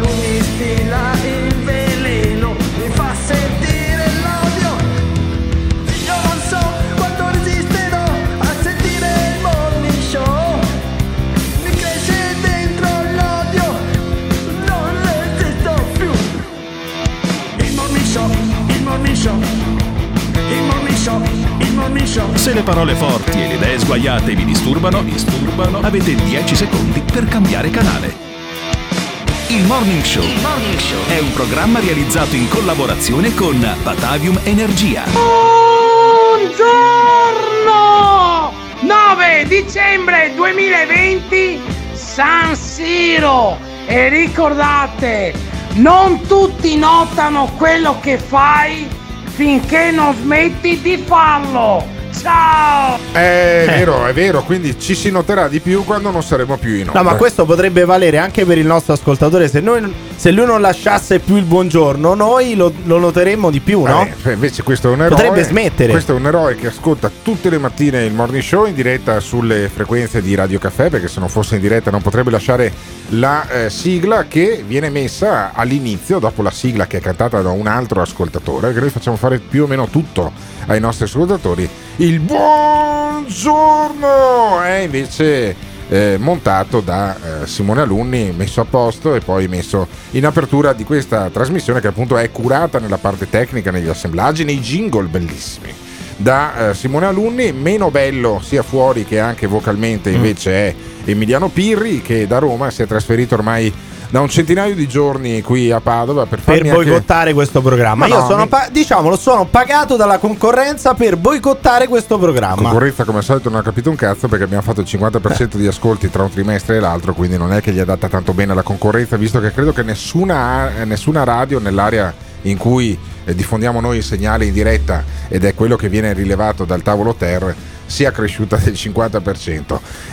Lui mi stila il veleno, mi fa sentire l'odio. Io non so quanto resisterò a sentire il Morning Show. Mi cresce dentro l'odio, non resisto più. Il Morning Show, il Morning Show, il Morning Show, il Morning Show. Se le parole forti e le idee sguaiate vi disturbano, avete 10 secondi per cambiare canale. Il Morning Show è un programma realizzato in collaborazione con Patavium Energia. Buongiorno! 9 dicembre 2020, San Siro. E ricordate, non tutti notano quello che fai finché non smetti di farlo. Ciao! È vero, quindi ci si noterà di più quando non saremo più in onda. No, ma questo potrebbe valere anche per il nostro ascoltatore. Se lui non lasciasse più il buongiorno, noi lo noteremmo di più, no? Invece questo è un eroe. Potrebbe smettere. Questo è un eroe che ascolta tutte le mattine il Morning Show in diretta sulle frequenze di Radio Caffè, perché se non fosse in diretta non potrebbe lasciare la sigla che viene messa all'inizio, dopo la sigla che è cantata da un altro ascoltatore, che noi facciamo fare più o meno tutto ai nostri ascoltatori. Il buongiorno è invece montato da Simone Alunni, messo a posto e poi messo in apertura di questa trasmissione, che appunto è curata nella parte tecnica, negli assemblaggi, nei jingle bellissimi da Simone Alunni. Meno bello sia fuori che anche vocalmente invece è Emiliano Pirri, che da Roma si è trasferito ormai da un centinaio di giorni qui a Padova per boicottare questo programma. Ma io sono pagato dalla concorrenza per boicottare questo programma. La concorrenza, come al solito, non ha capito un cazzo, perché abbiamo fatto il 50% di ascolti tra un trimestre e l'altro, quindi non è che gli è data tanto bene la concorrenza, visto che credo che nessuna radio nell'area in cui diffondiamo noi il segnale in diretta, ed è quello che viene rilevato dal tavolo terra, sia cresciuta del 50%.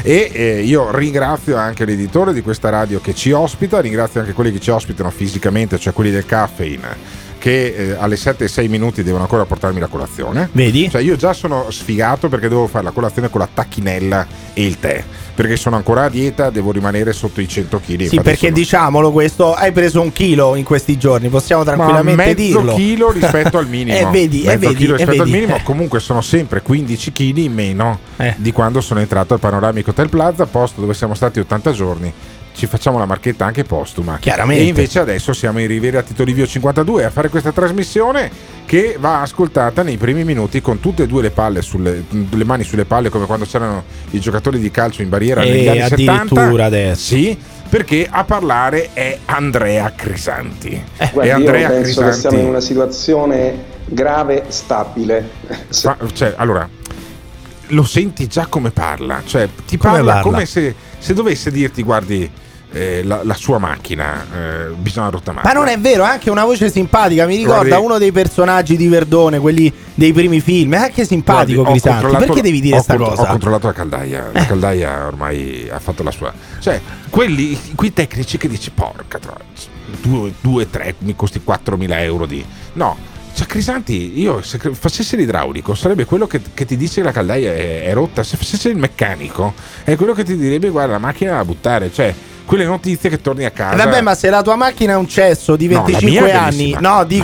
E io ringrazio anche l'editore di questa radio che ci ospita, ringrazio anche quelli che ci ospitano fisicamente, cioè quelli del Caffeine, che alle 7:06 devono ancora portarmi la colazione. Vedi? Cioè io già sono sfigato perché devo fare la colazione con la tacchinella e il tè, perché sono ancora a dieta, devo rimanere sotto i 100 kg. Sì, perché diciamolo, questo, hai preso un chilo in questi giorni, possiamo tranquillamente dirlo. Mezzo chilo rispetto al minimo. Al minimo. Comunque sono sempre 15 kg in meno di quando sono entrato al Panoramico Hotel Plaza, posto dove siamo stati 80 giorni. Ci facciamo la marchetta anche postuma, chiaramente. E invece adesso siamo in Rivera Tito Livio 52 a fare questa trasmissione, che va ascoltata nei primi minuti con tutte e due le mani sulle palle, come quando c'erano i giocatori di calcio in barriera negli anni 70. Adesso. Sì, perché a parlare è Andrea Crisanti. Io penso che siamo in una situazione grave, stabile. Lo senti già come parla, cioè ti parla come se dovesse dirti: guardi, la sua macchina bisogna rottamarla. Ma non è vero, anche una voce simpatica, mi ricorda uno dei personaggi di Verdone, quelli dei primi film. È anche simpatico, Crisanti. Perché devi dire questa cosa? Ho controllato la caldaia, la caldaia ormai ha fatto la sua. Cioè, quei tecnici che dici: porca troia, 2-3, mi costi 4.000 euro di... No. Cioè, Crisanti, io se facessi l'idraulico sarebbe quello che ti dice che la caldaia è rotta. Se facessi il meccanico è quello che ti direbbe: guarda, la macchina da buttare. Cioè, quelle notizie che torni a casa. Vabbè, ma se la tua macchina è un cesso di 25 anni, ti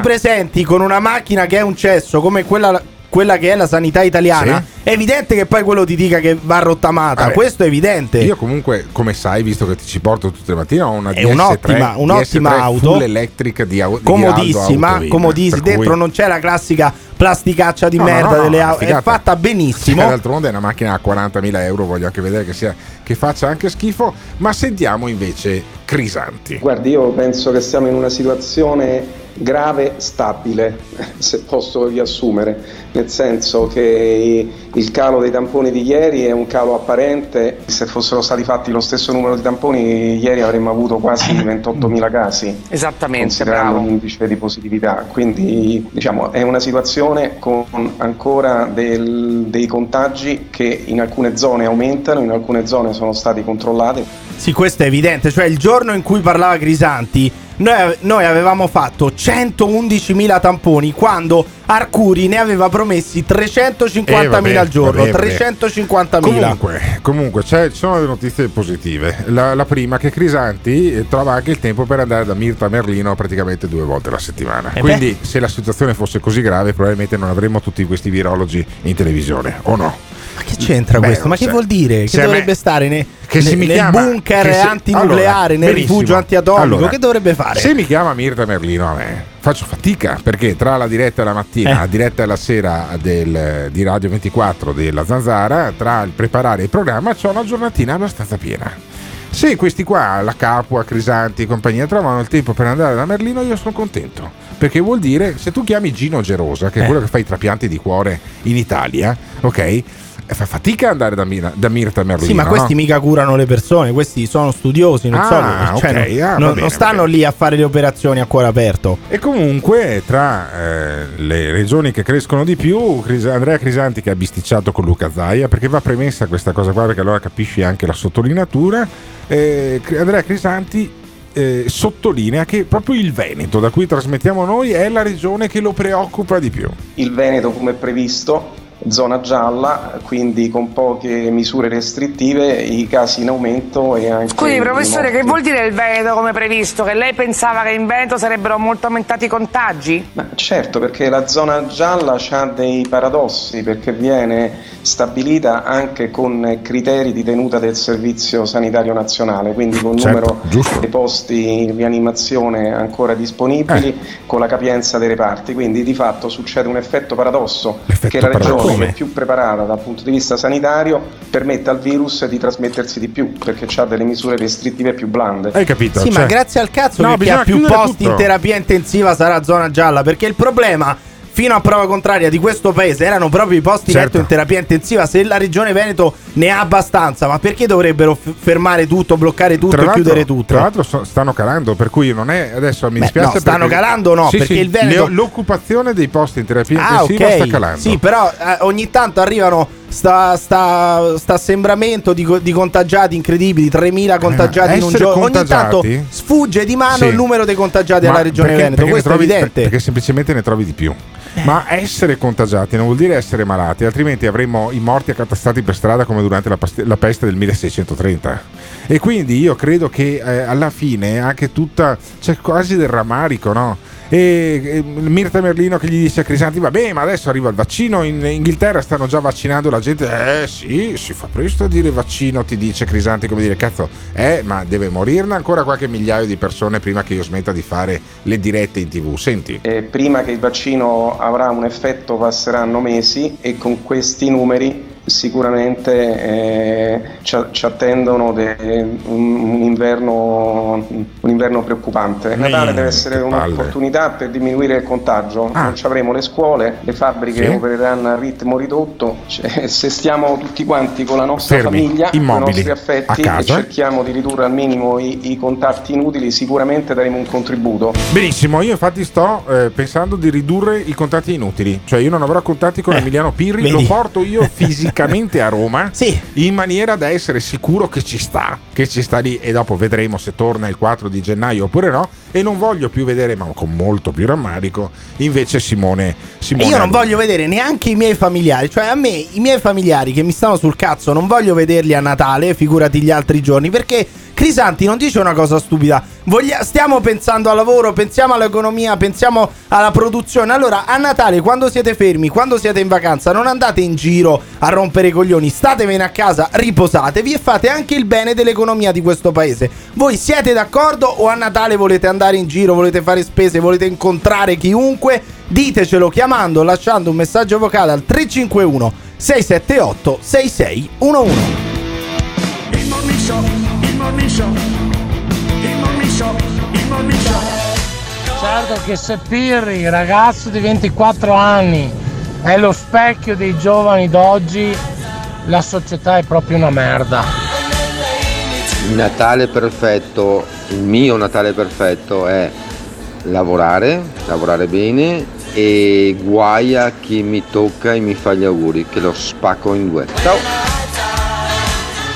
presenti con una macchina che è un cesso come quella che è la sanità italiana, sì, è evidente che poi quello ti dica che va rottamata. Questo è evidente. Io comunque, come sai, visto che ci porto tutte le mattine, ho una DS3, un'ottima DS3 auto full elettrica di comodissima, Giraldo Autoin, dentro non c'è la classica plasticaccia di merda delle auto, è fatta benissimo. D'altronde è una macchina a 40.000 euro, voglio anche vedere che faccia anche schifo. Ma sentiamo invece Crisanti. Guardi, io penso che siamo in una situazione grave stabile, se posso riassumere, nel senso che il calo dei tamponi di ieri è un calo apparente. Se fossero stati fatti lo stesso numero di tamponi ieri avremmo avuto quasi 28.000 casi, esattamente, considerando bravo. Un indice di positività, quindi diciamo è una situazione con ancora dei contagi che in alcune zone aumentano, in alcune zone sono stati controllati. Sì, questo è evidente, cioè il giorno in cui parlava Crisanti Noi avevamo fatto 111.000 tamponi quando Arcuri ne aveva promessi 350.000 al giorno. 350.000. Comunque ci sono delle notizie positive. La prima è che Crisanti trova anche il tempo per andare da Myrta Merlino praticamente 2 volte alla settimana. Quindi se la situazione fosse così grave probabilmente non avremmo tutti questi virologi in televisione, o no? Ma che c'entra questo? Ma che vuol dire? Che dovrebbe stare nel bunker antinucleare, nel rifugio antiatomico? Allora, che dovrebbe fare? Se mi chiama Myrta Merlino a me, faccio fatica, perché tra la diretta la mattina, la diretta la sera di Radio 24 della Zanzara, tra il preparare il programma, c'ho una giornatina abbastanza piena. Se questi qua, la Capua, Crisanti e compagnia, trovano il tempo per andare da Merlino, io sono contento, perché vuol dire, se tu chiami Gino Gerosa, che è quello che fa i trapianti di cuore in Italia, ok? Fa fatica andare da Myrta Merlino. Sì, ma questi mica curano le persone, questi sono studiosi, non stanno lì a fare le operazioni a cuore aperto. E comunque tra le regioni che crescono di più, Andrea Crisanti che ha bisticciato con Luca Zaia, perché va premessa questa cosa qua, perché allora capisci anche la sottolineatura. Andrea Crisanti sottolinea che proprio il Veneto, da cui trasmettiamo noi, è la regione che lo preoccupa di più. Il Veneto, come previsto, zona gialla, quindi con poche misure restrittive, i casi in aumento e anche. Quindi, professore, che vuol dire il Veneto come previsto? Che lei pensava che in Veneto sarebbero molto aumentati i contagi? Ma certo, perché la zona gialla ha dei paradossi, perché viene stabilita anche con criteri di tenuta del servizio sanitario nazionale, quindi con il numero dei posti in rianimazione ancora disponibili, con la capienza dei reparti, quindi di fatto succede un effetto paradosso, che la regione più preparata dal punto di vista sanitario permette al virus di trasmettersi di più, perché c'ha delle misure restrittive più blande. Hai capito? Sì, ma grazie al cazzo che chi ha più posti in terapia intensiva sarà zona gialla, perché il problema fino a prova contraria di questo paese erano proprio i posti letto in terapia intensiva. Se la regione Veneto ne ha abbastanza, ma perché dovrebbero fermare tutto, bloccare tutto e chiudere tutto? Tra l'altro stanno calando, per cui non è adesso mi dispiace. No, stanno calando perché il Veneto, l'occupazione dei posti in terapia intensiva sta calando. Sì, però ogni tanto arrivano sta assembramento di contagiati incredibili, 3.000 contagiati in un giorno. Ogni tanto sfugge di mano il numero dei contagiati alla regione Veneto, perché questo è evidente. Perché semplicemente ne trovi di più. Ma essere contagiati non vuol dire essere malati, altrimenti avremmo i morti accatastati per strada come durante la peste del 1630. E quindi io credo che alla fine anche tutta c'è quasi del ramarico, no? E Myrta Merlino che gli dice a Crisanti: vabbè, ma adesso arriva il vaccino, in Inghilterra stanno già vaccinando la gente. Sì, si fa presto a dire vaccino, ti dice Crisanti, come dire, cazzo, ma deve morirne ancora qualche migliaio di persone prima che io smetta di fare le dirette in TV. Senti, prima che il vaccino avrà un effetto passeranno mesi, e con questi numeri sicuramente ci attendono un inverno preoccupante. Natale deve essere un'opportunità per diminuire il contagio. Non ci avremo le scuole, le fabbriche opereranno a ritmo ridotto. Se stiamo tutti quanti con la nostra famiglia, immobili, con i nostri affetti, a casa, e cerchiamo di ridurre al minimo i contatti inutili, sicuramente daremo un contributo. Benissimo, io infatti sto pensando di ridurre i contatti inutili, cioè io non avrò contatti con Emiliano Pirri, lo porto io fisicamente a Roma, in maniera da essere sicuro che ci sta lì, e dopo vedremo se torna il 4 di gennaio oppure no. E non voglio più vedere, ma con molto più rammarico, invece Simone io non voglio vedere neanche i miei familiari, cioè a me i miei familiari che mi stanno sul cazzo non voglio vederli a Natale, figurati gli altri giorni, perché Crisanti non dice una cosa stupida. Stiamo pensando al lavoro, pensiamo all'economia, pensiamo alla produzione. Allora a Natale, quando siete fermi, quando siete in vacanza, non andate in giro a rompere i coglioni, statevene a casa, riposatevi e fate anche il bene dell'economia di questo paese. Voi siete d'accordo o a Natale volete andare in giro, volete fare spese, volete incontrare chiunque? Ditecelo chiamando, lasciando un messaggio vocale al 351 678 6611. Il morning show. Certo che se Pirri, ragazzo di 24 anni, è lo specchio dei giovani d'oggi, la società è proprio una merda. Il Natale perfetto, il mio Natale perfetto è lavorare bene e guai a chi mi tocca e mi fa gli auguri, che lo spacco in due. Ciao!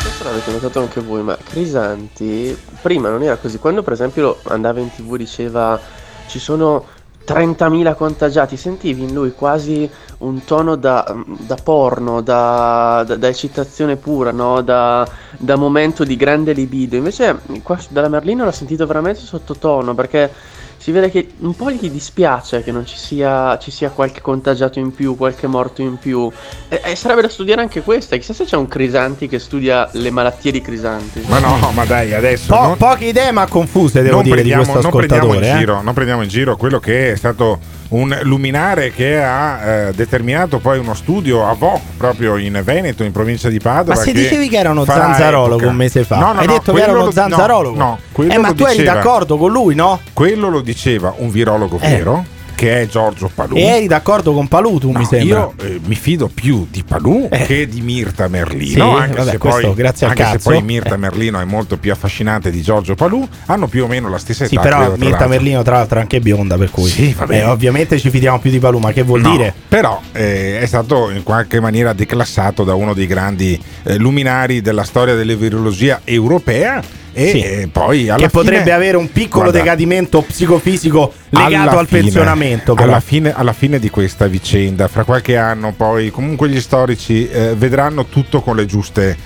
Questo l'avete notato anche voi, ma Crisanti prima non era così. Quando per esempio andava in TV diceva ci sono 30.000 contagiati, sentivi in lui quasi un tono da porno, da eccitazione pura, no? da momento di grande libido. Invece qua dalla Merlino l'ho sentito veramente sottotono, perché si vede che un po' gli dispiace che non ci sia qualche contagiato in più, qualche morto in più. E sarebbe da studiare anche questa. Chissà se c'è un Crisanti che studia le malattie di Crisanti. Ma no, ma dai, adesso poche idee ma confuse, devo dire, di questo ascoltatore. Non prendiamo in giro quello che è stato un luminare che ha determinato poi uno studio a Vaux, proprio in Veneto, in provincia di Padova. Ma se che dicevi che era uno zanzarologo un mese fa, detto che era uno zanzarologo. Ma tu eri d'accordo con lui, no? Quello lo diceva un virologo vero, che è Giorgio Palù. E eri d'accordo con Palù, tu mi sembra. Io mi fido più di Palù che di Myrta Merlino, sì, anche se poi Myrta Merlino è molto più affascinante di Giorgio Palù. Hanno più o meno la stessa età. Sì, però Myrta Merlino tra l'altro è anche bionda, per cui sì, ovviamente ci fidiamo più di Palù, ma che vuol dire? Però è stato in qualche maniera declassato da uno dei grandi luminari della storia dell'virologia europea. E poi alla che potrebbe fine, avere un piccolo decadimento psicofisico legato al pensionamento. Però. Alla fine di questa vicenda, fra qualche anno, poi comunque gli storici vedranno tutto con le giuste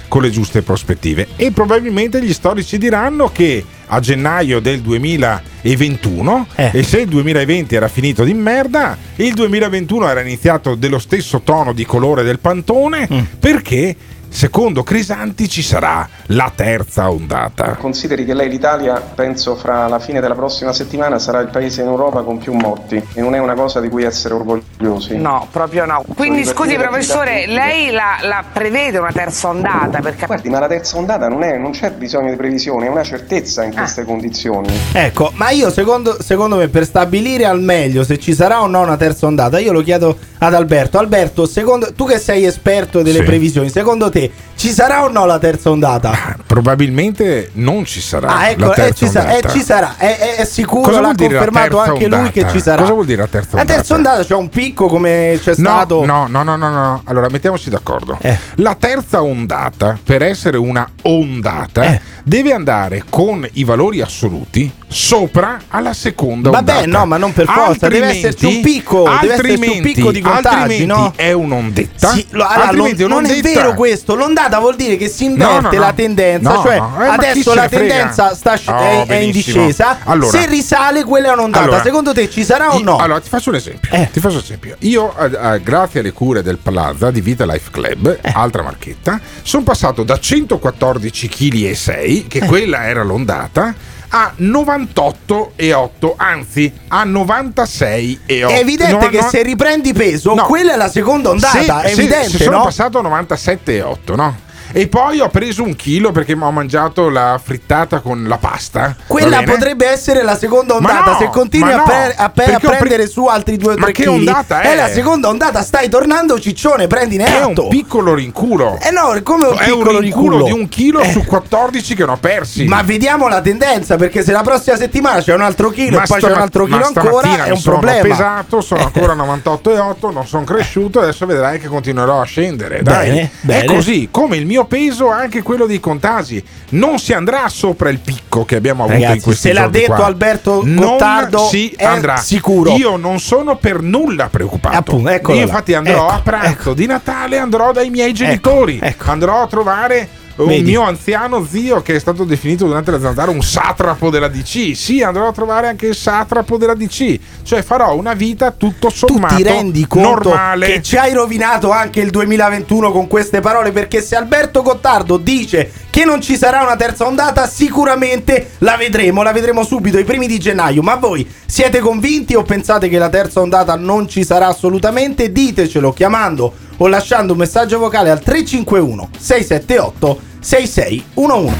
prospettive. E probabilmente gli storici diranno che a gennaio del 2021 e se il 2020 era finito di merda, il 2021 era iniziato dello stesso tono di colore del pantone, perché secondo Crisanti ci sarà la terza ondata. Consideri che lei l'Italia, penso fra la fine della prossima settimana, sarà il paese in Europa con più morti e non è una cosa di cui essere orgogliosi. No, proprio no. Quindi scusi professore, lei la prevede una terza ondata? Perché guardi, ma la terza ondata non c'è bisogno di previsione, è una certezza in queste condizioni. Ecco, ma io secondo me, per stabilire al meglio se ci sarà o no una terza ondata, io lo chiedo ad Alberto. Alberto, secondo tu che sei esperto delle previsioni, secondo te ci sarà o no la terza ondata? Probabilmente non ci sarà. La terza ondata. Ci sarà, è sicuro. Cosa l'ha confermato anche ondata? Lui che ci sarà. Cosa vuol dire la terza ondata? La terza ondata c'è un picco come c'è stato. No. Allora mettiamoci d'accordo. La terza ondata, per essere una ondata, deve andare con i valori assoluti sopra alla seconda ondata. Vabbè, no, ma non per forza. Deve esserci un picco di contagi. Altrimenti è un'ondetta. Sì, altrimenti non è vero questo. L'ondata vuol dire che si inverte la tendenza. Adesso la tendenza è in discesa. Allora, se risale, quella è un'ondata. Allora, secondo te ci sarà o no? Allora, ti faccio un esempio. Io, grazie alle cure del Plaza di Vita Life Club, altra marchetta, sono passato da 114,6 kg, che quella era l'ondata, a 98,8, anzi a 96,8. È evidente che se riprendi peso, quella è la seconda ondata. È evidente, sono passato a 97,8, E poi ho preso 1 chilo perché ho mangiato la frittata con la pasta. Quella potrebbe essere la seconda ondata. Se continui a prendere su altri 2 o 3 chili. Ma che ondata è? È la seconda ondata, stai tornando ciccione, prendine atto. È un piccolo rinculo. È un piccolo rinculo di 1 chilo su 14 che ne ho persi. Ma vediamo la tendenza, perché se la prossima settimana c'è un altro chilo e poi c'è un altro chilo ancora, è un problema. Sono pesato, sono ancora 98,8, non sono cresciuto, adesso vedrai che continuerò a scendere. Dai. Bene. È così, come il mio peso anche quello dei contagi non si andrà sopra il picco che abbiamo avuto. Ragazzi, in questi giorni, se l'ha detto qua, Alberto Gottardo, non si andrà sicuro. Io non sono per nulla preoccupato. Appunto, io infatti andrò a pranzo di Natale, andrò dai miei genitori, andrò a trovare un mio anziano zio che è stato definito durante la Zanzara un satrapo della DC. Sì, andrò a trovare anche il satrapo della DC. Cioè farò una vita tutto sommato normale. Tu ti rendi conto che ci hai rovinato anche il 2021 con queste parole? Perché se Alberto Gottardo dice che non ci sarà una terza ondata, sicuramente la vedremo subito i primi di gennaio. Ma voi siete convinti o pensate che la terza ondata non ci sarà assolutamente? Ditecelo chiamando o lasciando un messaggio vocale al 351 678 6611.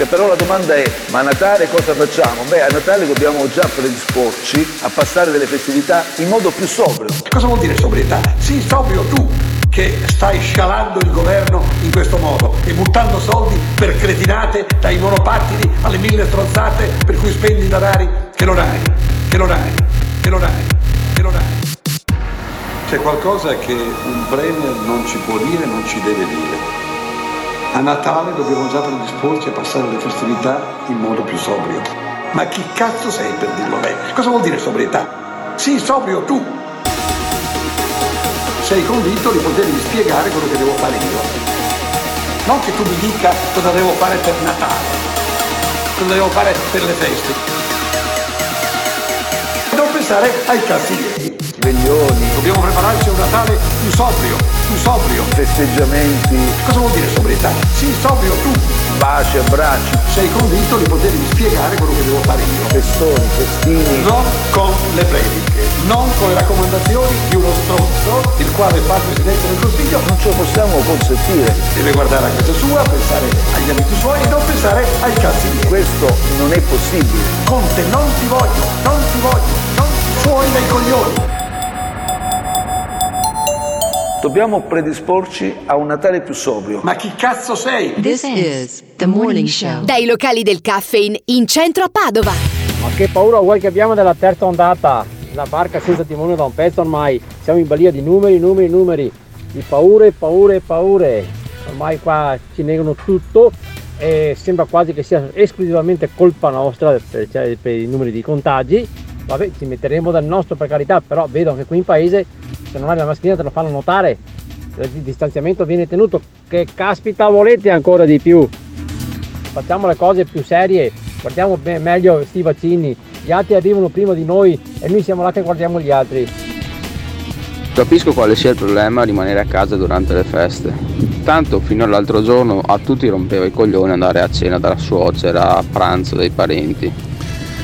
tutte, però la domanda è: ma a Natale cosa facciamo? Beh, a Natale dobbiamo già predisporci a passare delle festività in modo più sobrio. Che cosa vuol dire sobrietà? Sì, sobrio tu che stai scalando il governo in questo modo e buttando soldi per cretinate, dai monopattini alle mille stronzate per cui spendi i denari che non hai. C'è qualcosa che un premier non ci può dire, non ci deve dire. A Natale dobbiamo già predisporci a passare le festività in modo più sobrio. Ma chi cazzo sei per dirlo a me? Cosa vuol dire sobrietà? Sì, sobrio tu! Sei convinto di potermi spiegare quello che devo fare io. Non che tu mi dica cosa devo fare per Natale, cosa devo fare per le feste. Non pensare ai cazzi. Veglioni. Dobbiamo prepararci a un Natale più sobrio. Festeggiamenti. Cosa vuol dire sobrietà? Sì, sobrio tu. Baci, abbracci. Sei convinto di potermi spiegare quello che devo fare io. Festoni, festini. Non con le prediche, non con le raccomandazioni di uno stronzo, il quale fa il Presidente del Consiglio. Non ce lo possiamo consentire. Deve guardare a casa sua, pensare agli amici suoi e non pensare ai cazzi miei. Questo non è possibile. Conte, non ti voglio. Fuori dai coglioni. Dobbiamo predisporci a un Natale più sobrio. Ma chi cazzo sei? This is the morning show. Dai locali del caffè in centro a Padova. Ma che paura vuoi che abbiamo della terza ondata? La barca senza timone da un pezzo ormai. Siamo in balia di numeri. Di paure. Ormai qua ci negano tutto e sembra quasi che sia esclusivamente colpa nostra per i numeri di contagi. Vabbè, ci metteremo dal nostro, per carità, però vedo che qui in paese se non hai la mascherina te lo fanno notare, il distanziamento viene tenuto, che caspita volete ancora di più? Facciamo le cose più serie, guardiamo meglio questi vaccini, gli altri arrivano prima di noi e noi siamo là che guardiamo gli altri. Capisco quale sia il problema a rimanere a casa durante le feste, tanto fino all'altro giorno a tutti rompeva i coglioni andare a cena dalla suocera, a pranzo dai parenti.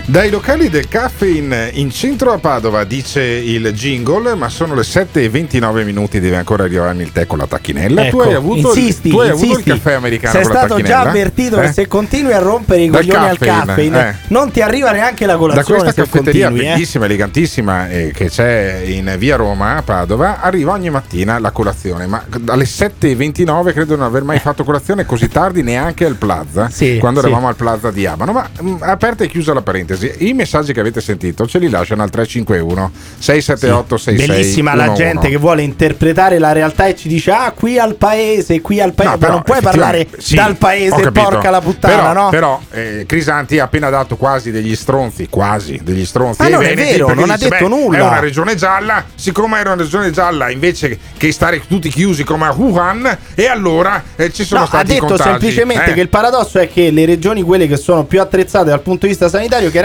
Dai locali del caffè in centro a Padova, dice il jingle, ma sono le 7:29, deve ancora arrivarmi il tè con la tacchinella. Ecco, tu hai avuto il caffè americano sei con la tacchinella? Sei stato già avvertito che se continui a rompere i coglioni al caffè. Non ti arriva neanche la colazione. Da questa caffetteria bellissima, elegantissima che c'è in via Roma a Padova, arriva ogni mattina la colazione, ma alle 7:29 credo non aver mai fatto colazione così tardi, neanche al Plaza, quando eravamo al Plaza di Abano. Ma aperta e chiusa la parentesi, i messaggi che avete sentito ce li lasciano al 351 678 6611. Bellissima la gente che vuole interpretare la realtà e ci dice: ah, qui al paese. No, però, non puoi parlare dal paese, porca la puttana. Però, Crisanti ha appena dato quasi degli stronzi. Ma non è vero, non ha detto nulla. È una regione gialla, siccome era una regione gialla invece che stare tutti chiusi come a Wuhan, e allora ci sono stati i contagi. Ha detto semplicemente che il paradosso è che le regioni, quelle che sono più attrezzate dal punto di vista sanitario, chiaramente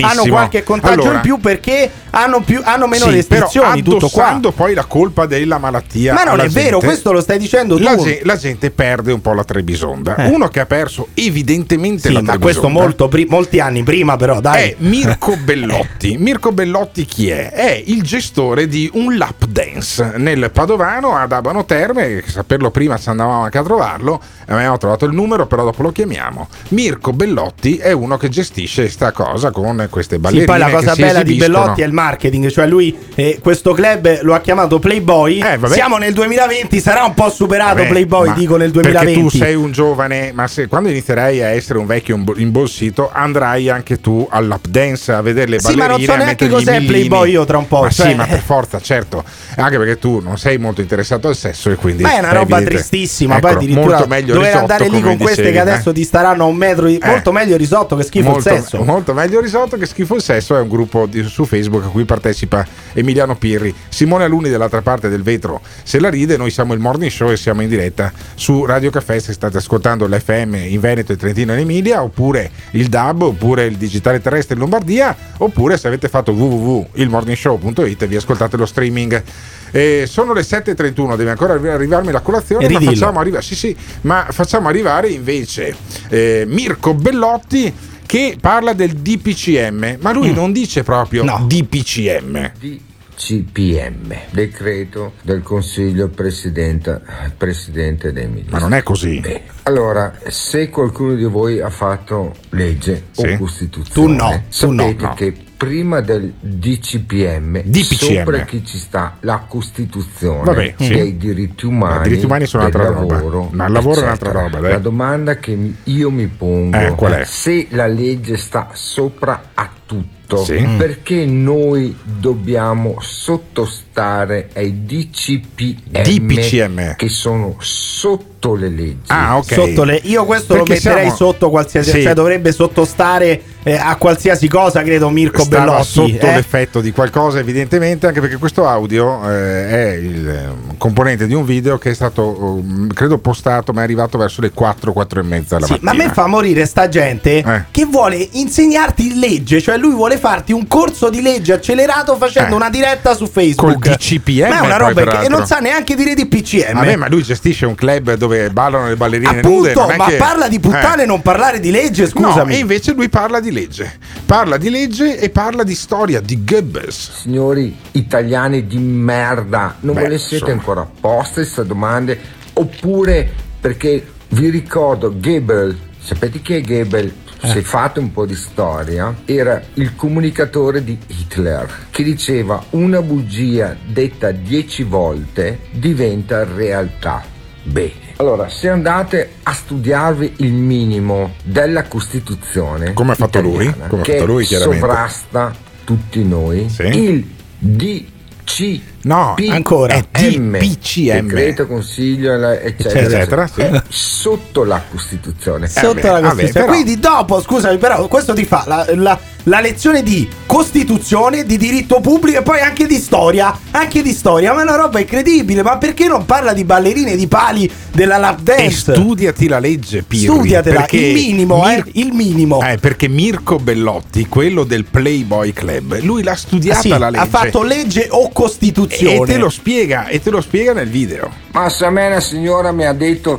hanno qualche contagio in più perché hanno meno restrizioni, però tutto qua. Poi la colpa della malattia. Ma non è vero, questo lo stai dicendo tu. La gente perde un po' la Trebisonda. Uno che ha perso evidentemente la Trebisonda. Ma questo molti anni prima, però dai. È Mirko Bellotti. Mirko Bellotti chi è? È il gestore di un lap dance nel Padovano ad Abano Terme. Saperlo prima, ci andavamo anche a trovarlo. Abbiamo trovato il numero, però dopo lo chiamiamo. Mirko Bellotti è uno che gestisce sta cosa con queste ballerine. Poi la cosa bella di Bellotti è il marketing, cioè lui questo club lo ha chiamato Playboy. Siamo nel 2020, sarà un po' superato Playboy, dico nel 2020. Perché tu sei un giovane, ma se quando inizierai a essere un vecchio imbolsito andrai anche tu all'lap dance a vedere le ballerine. Sì, ma non so neanche cos'è Playboy io tra un po'. Ma sì, ma per forza, certo, anche perché tu non sei molto interessato al sesso e quindi. Ma è una roba tristissima, ecco, poi addirittura molto meglio dover risotto, andare lì con queste dicevi, che adesso ti staranno a un metro di... Molto meglio risotto che schifo il sesso. Molto meglio risotto che schifo il sesso è un gruppo su Facebook a cui partecipa Emiliano Pirri, Simone Alunni dall'altra parte del vetro se la ride. Noi siamo il Morning Show e siamo in diretta su Radio Caffè, se state ascoltando l'FM in Veneto e Trentino e Emilia, oppure il DAB, oppure il digitale terrestre in Lombardia, oppure se avete fatto www.ilmorningshow.it e vi ascoltate lo streaming. Sono le 7:31, deve ancora arrivarmi la colazione, ma facciamo arrivare invece Mirko Bellotti, che parla del DPCM, ma lui non dice proprio DPCM. CPM, decreto del Consiglio Presidente dei Ministri. Ma non è così. Beh, allora, se qualcuno di voi ha fatto legge o Costituzione, sapete che prima del DPCM, sopra chi ci sta la Costituzione, dei diritti umani, sono del un'altra lavoro, roba. Ma il lavoro è un'altra roba. La domanda che io mi pongo qual è? Se la legge sta sopra a tutti, perché noi dobbiamo sottostare ai DPCM che sono sotto le leggi? Sotto le, io questo perché lo metterei sotto qualsiasi, cioè dovrebbe sottostare a qualsiasi cosa, credo. Mirko Bellotti sotto l'effetto di qualcosa, evidentemente, anche perché questo audio è il componente di un video che è stato credo postato, ma è arrivato verso le 4 e mezza la mattina. Ma a me fa morire sta gente che vuole insegnarti legge, cioè lui vuole farti un corso di legge accelerato facendo una diretta su Facebook col DPCM, ma è una roba che non sa neanche dire DPCM. Vabbè, ma lui gestisce un club dove ballano le ballerine nude, ma che... parla di puttane, non parlare di legge, scusami. No, e invece lui parla di legge e parla di storia di Goebbels. Signori italiani di merda, non ve le siete ancora poste queste domande? Oppure, perché vi ricordo Goebbels, sapete chi è Goebbels? Se fate un po' di storia, era il comunicatore di Hitler che diceva: una bugia detta 10 volte diventa realtà. Bene. Allora, se andate a studiarvi il minimo della Costituzione, come ha fatto lui, chiaramente sovrasta tutti noi, il DPCM, decreto consiglio eccetera. Sotto la Costituzione, sotto la Costituzione. Quindi dopo, scusami, però questo ti fa la lezione di Costituzione, di diritto pubblico e poi anche di storia, ma è una roba incredibile. Ma perché non parla di ballerine, di pali, della lap dance? E studiati la legge, Pirri, studiatela, il minimo, il minimo. Perché Mirko Bellotti, quello del Playboy Club, lui l'ha studiata la legge, ha fatto legge o Costituzione, e te lo spiega nel video. Ma se a me una signora mi ha detto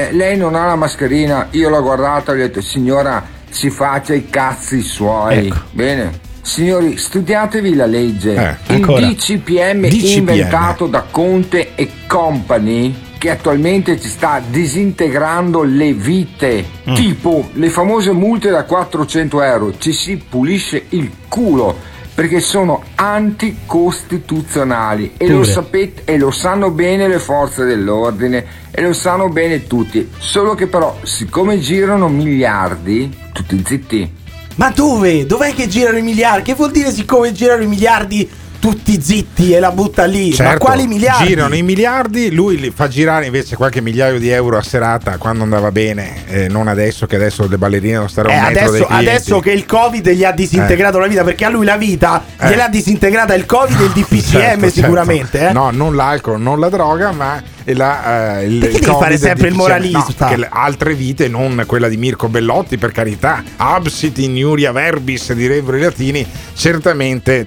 lei non ha la mascherina, io l'ho guardata e gli ho detto: signora, si faccia i cazzi suoi. Bene, signori, studiatevi la legge. Il DPCM inventato da Conte e compagni, che attualmente ci sta disintegrando le vite, tipo le famose multe da 400 euro. Ci si pulisce il culo perché sono anticostituzionali e lo sapete e lo sanno bene le forze dell'ordine e lo sanno bene tutti, solo che però siccome girano miliardi, tutti zitti. Ma dov'è che girano i miliardi? Che vuol dire siccome girano i miliardi tutti zitti e la butta lì? Ma quali miliardi? Girano i miliardi, lui li fa girare invece qualche migliaio di euro a serata quando andava bene, non adesso, che adesso le ballerine non staranno dentro dei clienti. Adesso che il Covid gli ha disintegrato la vita, perché a lui la vita gliel'ha disintegrata il Covid e il DPCM, sicuramente. No, non l'alcol, non la droga, ma il perché devi fare sempre il moralista? No, altre vite, non quella di Mirko Bellotti, per carità. Absit in iuria verbis, direbbero i latini. Certamente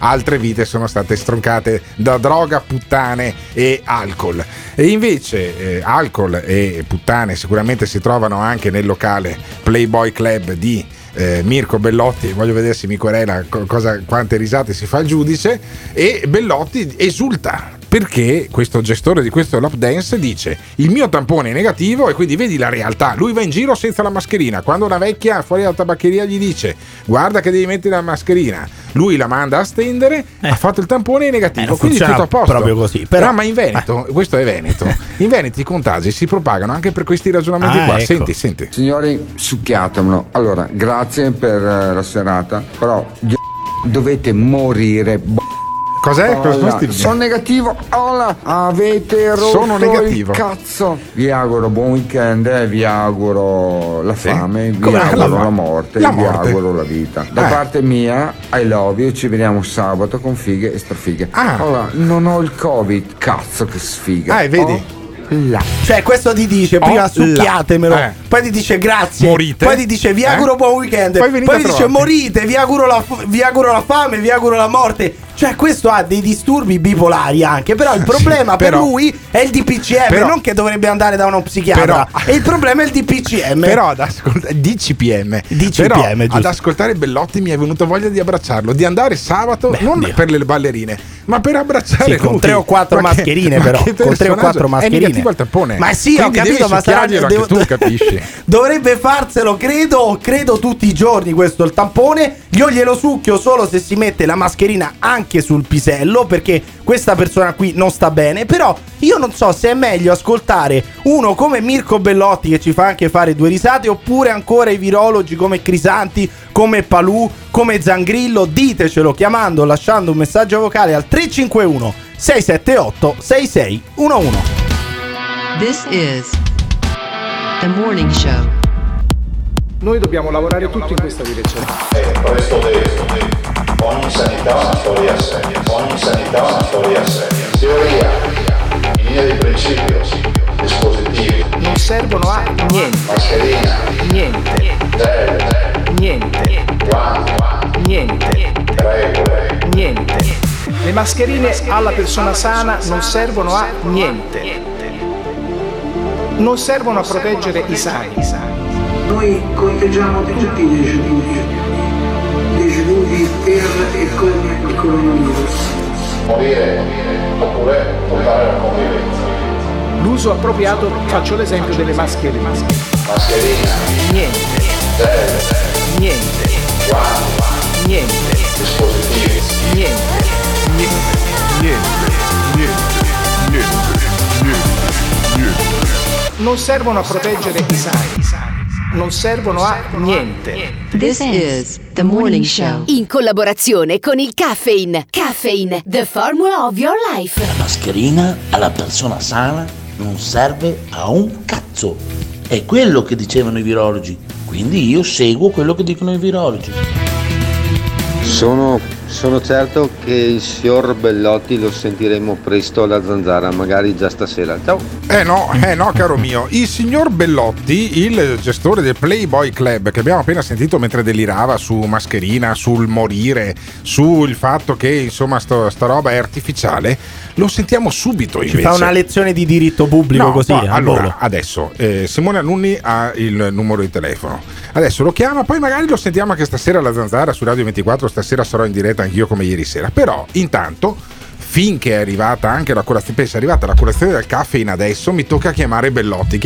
altre vite sono state stroncate da droga, puttane e alcol. E invece alcol e puttane sicuramente si trovano anche nel locale Playboy Club di Mirko Bellotti. Voglio vedere se mi querela, quante risate si fa il giudice. E Bellotti esulta perché questo gestore di questo lap dance dice: il mio tampone è negativo, e quindi vedi la realtà. Lui va in giro senza la mascherina. Quando una vecchia fuori dalla tabaccheria gli dice: guarda che devi mettere la mascherina, lui la manda a stendere, ha fatto il tampone negativo, quindi tutto a posto. Proprio così. Però ma in Veneto, questo è Veneto, in Veneto i contagi si propagano anche per questi ragionamenti qua. Ecco. Senti. Signori, succhiatemelo. Allora, grazie per la serata, però dovete morire. Cos'è? Sono negativo. Avete rotto il cazzo. Vi auguro buon weekend, vi auguro la fame, vi auguro la morte, vi auguro la vita. Da parte mia, I love you. Ci vediamo sabato con fighe e strafighe. Allora, non ho il Covid, cazzo che sfiga. Vedi? Cioè, questo ti dice prima succhiatemelo, poi ti dice grazie, morite, poi ti dice vi auguro buon weekend, poi ti dice morite, vi auguro la fame, vi auguro la morte. Cioè questo ha dei disturbi bipolari anche. Però il problema per lui è il DPCM, però, non che dovrebbe andare da uno psichiatra, però, e il problema è il DPCM. Però ad ascoltare DCPM, però, ad ascoltare Bellotti mi è venuta voglia di abbracciarlo, di andare sabato, beh, non Dio, per le ballerine, ma per abbracciare, sì, con lui, 3 o 4 mascherine, ma però con 3 o 4 mascherine è negativo al tampone. Ma sì, quindi ho capito, ma sarà devo... tu capisci. Dovrebbe farselo, credo tutti i giorni questo il tampone. Io glielo succhio solo se si mette la mascherina anche sul pisello, perché questa persona qui non sta bene. Però io non so se è meglio ascoltare uno come Mirko Bellotti, che ci fa anche fare 2 risate, oppure ancora i virologi come Crisanti, come Palù, come Zangrillo. Ditecelo chiamando, lasciando un messaggio vocale al 351 678 6611. This is The Morning Show. Noi dobbiamo lavorare tutti in questa direzione. Questo ogni sanità è una storia seria, ogni sanità è una storia seria. Teoria, in linea di principio, dispositivi. Non servono a niente. Mascherina. Niente. Gel. Niente. Guanti. Niente. Regole. Niente. Le mascherine alla persona sana non servono a niente. Non servono a proteggere i sani. Noi conteggiamo tutti i decedenti per e con il coronavirus. Morire oppure portare alla convivenza. L'uso appropriato, faccio l'esempio delle maschere. Mascherina. Niente. Gel. Niente. Guanti. Niente. Dispositivi. Niente. Niente. Niente. Niente. Niente. Niente. Niente. Non servono a proteggere i sani. Non servono a niente. This is The Morning Show. In collaborazione con il Caffeine. Caffeine, the formula of your life. La mascherina alla persona sana non serve a un cazzo. È quello che dicevano i virologi. Quindi io seguo quello che dicono i virologi. Sono certo che il signor Bellotti lo sentiremo presto alla Zanzara, magari già stasera. Ciao. Eh no, caro mio. Il signor Bellotti, il gestore del Playboy Club, che abbiamo appena sentito mentre delirava su mascherina, sul morire, sul fatto che insomma sta roba è artificiale, lo sentiamo subito invece. Ci fa una lezione di diritto pubblico, no, così. Allora, adesso Simone Alunni ha il numero di telefono. Adesso lo chiama, poi magari lo sentiamo anche stasera alla Zanzara su Radio 24. Stasera sarò in diretta anch'io come ieri sera. Però intanto, finché è arrivata anche la colazione, penso è arrivata la colazione del caffè in adesso, mi tocca chiamare Bellotti.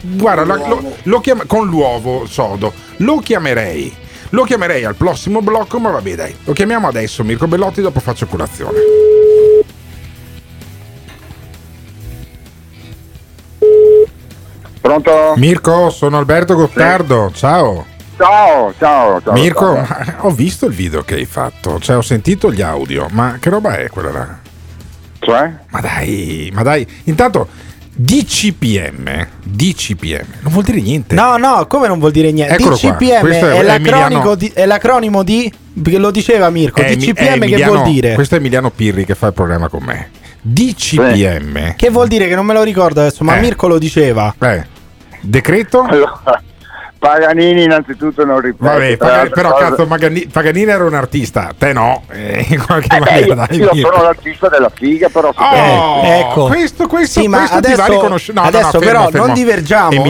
Guarda, con l'uovo sodo. Lo chiamerei al prossimo blocco, ma vabbè dai. Lo chiamiamo adesso Mirko Bellotti, dopo faccio colazione. Pronto? Mirko, sono Alberto Gottardo, sì. Ciao. Ciao. Mirko, ma ho visto il video che hai fatto, cioè ho sentito gli audio, ma che roba è quella là? Cioè? Ma dai, intanto DCPM non vuol dire niente. No, come non vuol dire niente? Eccolo DCPM è l'acronimo di, perché lo diceva Mirko, DCPM che vuol dire? Questo è Emiliano Pirri che fa il programma con me. DCPM. Beh. Che vuol dire che non me lo ricordo adesso, ma Mirko lo diceva. Decreto? Allora. Paganini innanzitutto non ripete. Però cose. Cazzo, Paganini era un artista, te no, in qualche maniera. Io sono l'artista della figa, però. Ecco. Questo sì, ma questo adesso, ti va riconosciuto. No, fermo. Non divergiamo.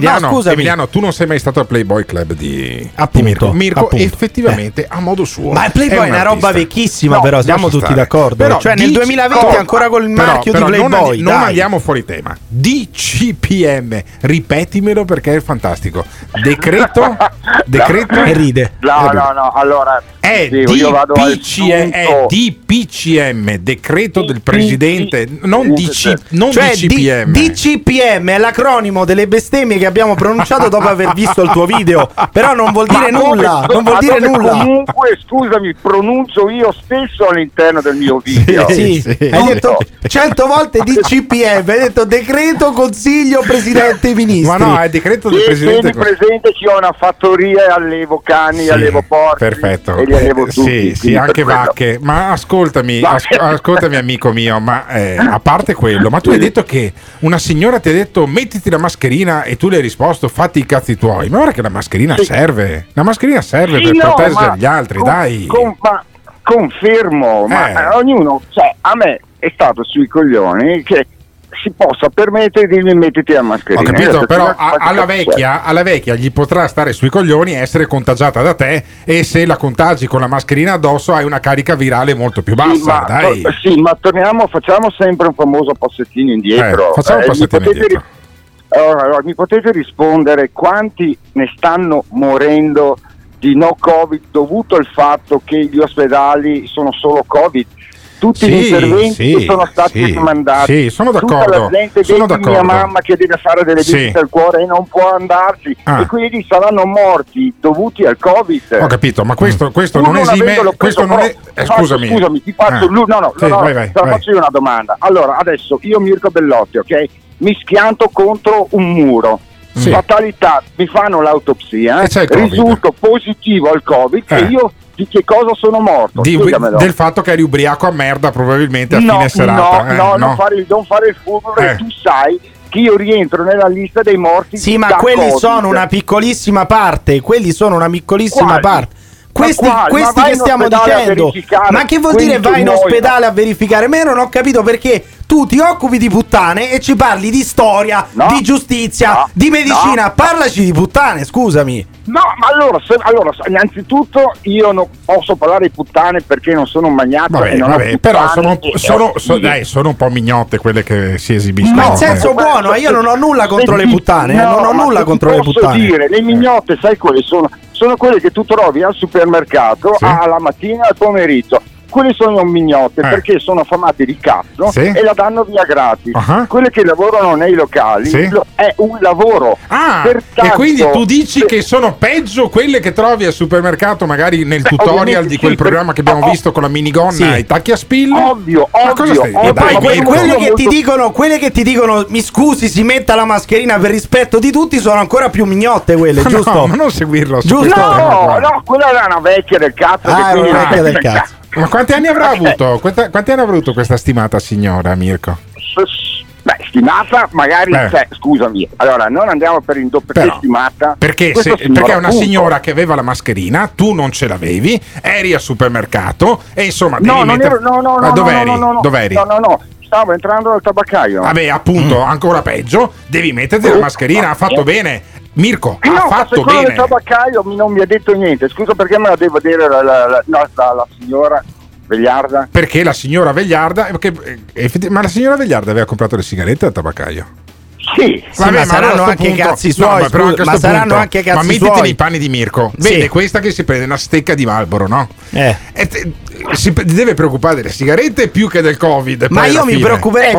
Emiliano, tu non sei mai stato al Playboy Club di Mirko. Mirko effettivamente a modo suo. Ma il Playboy è una roba vecchissima, no, però siamo tutti d'accordo. Però, cioè nel 2020 ancora col marchio di Playboy. Non andiamo fuori tema. DCPM, ripetimelo perché è fantastico. Decreto e ride. No, allora è DPCM, decreto del presidente, non DCPM. DCPM è l'acronimo delle bestemmie che abbiamo pronunciato dopo aver visto il tuo video, però non vuol dire nulla. Non vuol dire nulla. Comunque, scusami, pronuncio io stesso all'interno del mio video. Sì. Hai detto 100 volte DCPM, hai detto decreto consiglio presidente ministri. Ma no, è decreto del presidente. Presente chi ha una fattoria e allevo cani, allevo porci, perfetto. E li allevo tutti. Sì, anche vacche. Ma ascoltami amico mio, ma a parte quello, ma tu hai detto che una signora ti ha detto mettiti la mascherina e tu le hai risposto fatti i cazzi tuoi. Ma ora che la mascherina serve per proteggere gli altri, dai. Confermo, ma ognuno, cioè, a me è stato sui coglioni che si possa permettere di metterti la mascherina. Ho capito, detto, però alla vecchia gli potrà stare sui coglioni, essere contagiata da te, e se la contagi con la mascherina addosso hai una carica virale molto più bassa. Sì, ma, dai. Sì, ma torniamo, facciamo sempre un famoso passettino indietro. Facciamo un passettino indietro. Allora, mi potete rispondere quanti ne stanno morendo di no Covid dovuto al fatto che gli ospedali sono solo Covid? Tutti gli interventi sono stati rimandati. Sì, sono d'accordo. Tutta la gente, sono d'accordo. Mia mamma che deve fare delle visite al cuore e non può andarci, e quindi saranno morti dovuti al Covid. Ho capito, ma questo non esime. Questo non è. Scusami, ti faccio. Faccio io una domanda. Allora, adesso io, Mirko Bellotti, ok? Mi schianto contro un muro. Sì. Fatalità, mi fanno l'autopsia, risulto positivo al Covid, e io di che cosa sono morto? Del fatto che eri ubriaco a merda, probabilmente a fine serata. Non fare il furbo, perché tu sai che io rientro nella lista dei morti. Sì, ma quelli COVID. Sono una piccolissima parte, quelli sono una piccolissima parte. Questi che stiamo dicendo, ma che vuol dire vai in ospedale a verificare? Ma io non ho capito perché tu ti occupi di puttane e ci parli di storia, di giustizia, di medicina. Parlaci di puttane, scusami. No, ma allora innanzitutto io non posso parlare di puttane perché non sono un magnato. Però sono un po' mignotte quelle che si esibiscono. Ma in senso buono, io non ho nulla contro le puttane. Non ho nulla contro le puttane. Posso dire, le mignotte, sai quali sono? Sono quelle che tu trovi al supermercato alla mattina e al pomeriggio. Quelle sono mignotte perché sono affamate di cazzo e la danno via gratis. Quelle che lavorano nei locali è un lavoro. Pertanto, e quindi tu dici che sono peggio quelle che trovi al supermercato, magari nel tutorial di quel programma che abbiamo visto con la minigonna e i tacchi a spillo. Ovvio. E poi quelle che ti dicono mi scusi, si metta la mascherina per rispetto di tutti, sono ancora più mignotte quelle, giusto? No, ma non seguirlo. Giusto? No, quella era una vecchia del cazzo. Ma quanti anni avrà avuto? Quanti anni avrà avuto questa stimata signora, Mirko? Beh, stimata magari, scusami, allora non andiamo per perché stimata. Perché è una signora che aveva la mascherina, tu non ce l'avevi, eri al supermercato e insomma dove eri? No. Stavo entrando dal tabaccaio. Vabbè, appunto, ancora peggio, devi metterti la mascherina, ha fatto bene. Mirko, ha fatto bene. Il tabaccaio non mi ha detto niente. Scusa, perché me la devo dire la signora vegliarda? Perché la signora vegliarda, ma la signora vegliarda aveva comprato le sigarette al tabaccaio? Sì, vabbè, ma saranno anche cazzi suoi. Ma mettiti nei panni di Mirko. Vede questa che si prende una stecca di Marlboro, no? Si deve preoccupare delle sigarette più che del Covid. Ma io mi preoccuperei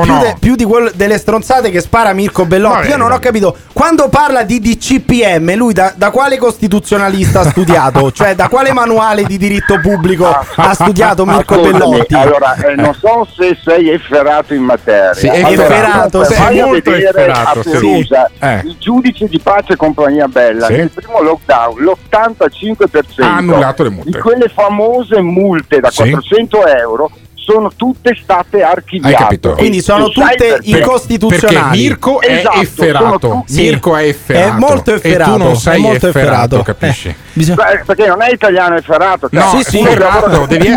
delle stronzate che spara Mirko Bellotti. Vabbè, io non ho capito quando parla di DPCM, lui da quale costituzionalista ha studiato? Cioè, da quale manuale di diritto pubblico ha studiato Mirko Bellotti? Allora, non so se sei efferato in materia. Sì, efferato, sei molto efferato. Il giudice di pace Compagnia Bella nel primo lockdown l'85% ha annullato le multe. Di quelle famose multe da 400 euro sono tutte state archiviate, quindi sono tutte incostituzionali perché Mirko è efferato. Mirko è efferato, è molto efferato, e tu non sei efferato, capisci? Perché non è italiano efferato, efferato, devi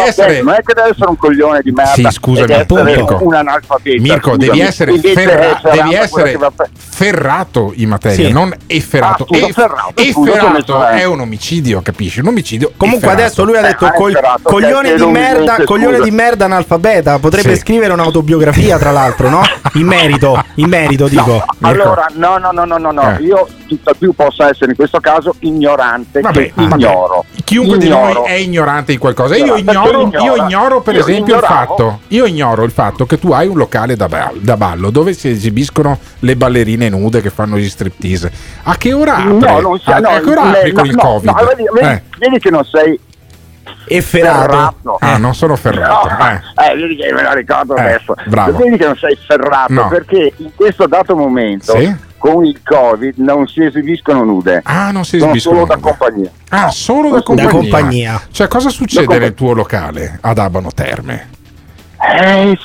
essere non è che deve essere un coglione di merda. Scusami, un analfabeta. Mirko, devi essere ferrato in materia, non efferato. Efferato è un omicidio, capisci? Un omicidio. Comunque adesso lui ha detto coglione di merda. Coglione di merda analfabeta, potrebbe scrivere un'autobiografia, tra l'altro, no? In merito dico. Allora, no. Io tutt'al più posso essere in questo caso ignorante. Ignoro. Chiunque di noi è ignorante di qualcosa. Io ignoro il fatto che tu hai un locale da ballo dove si esibiscono le ballerine nude che fanno gli striptease. A che ora apri? A che ora apri con il Covid? Vedi che non sei ferrato. Non sono ferrato. Vedi che me la ricordo adesso. Bravo. Vedi che non sei ferrato perché in questo dato momento con il Covid non si esibiscono nude. Non si esibiscono solo nude. Da compagnia. Solo da compagnia. Cioè, cosa succede nel tuo locale ad Abano Terme?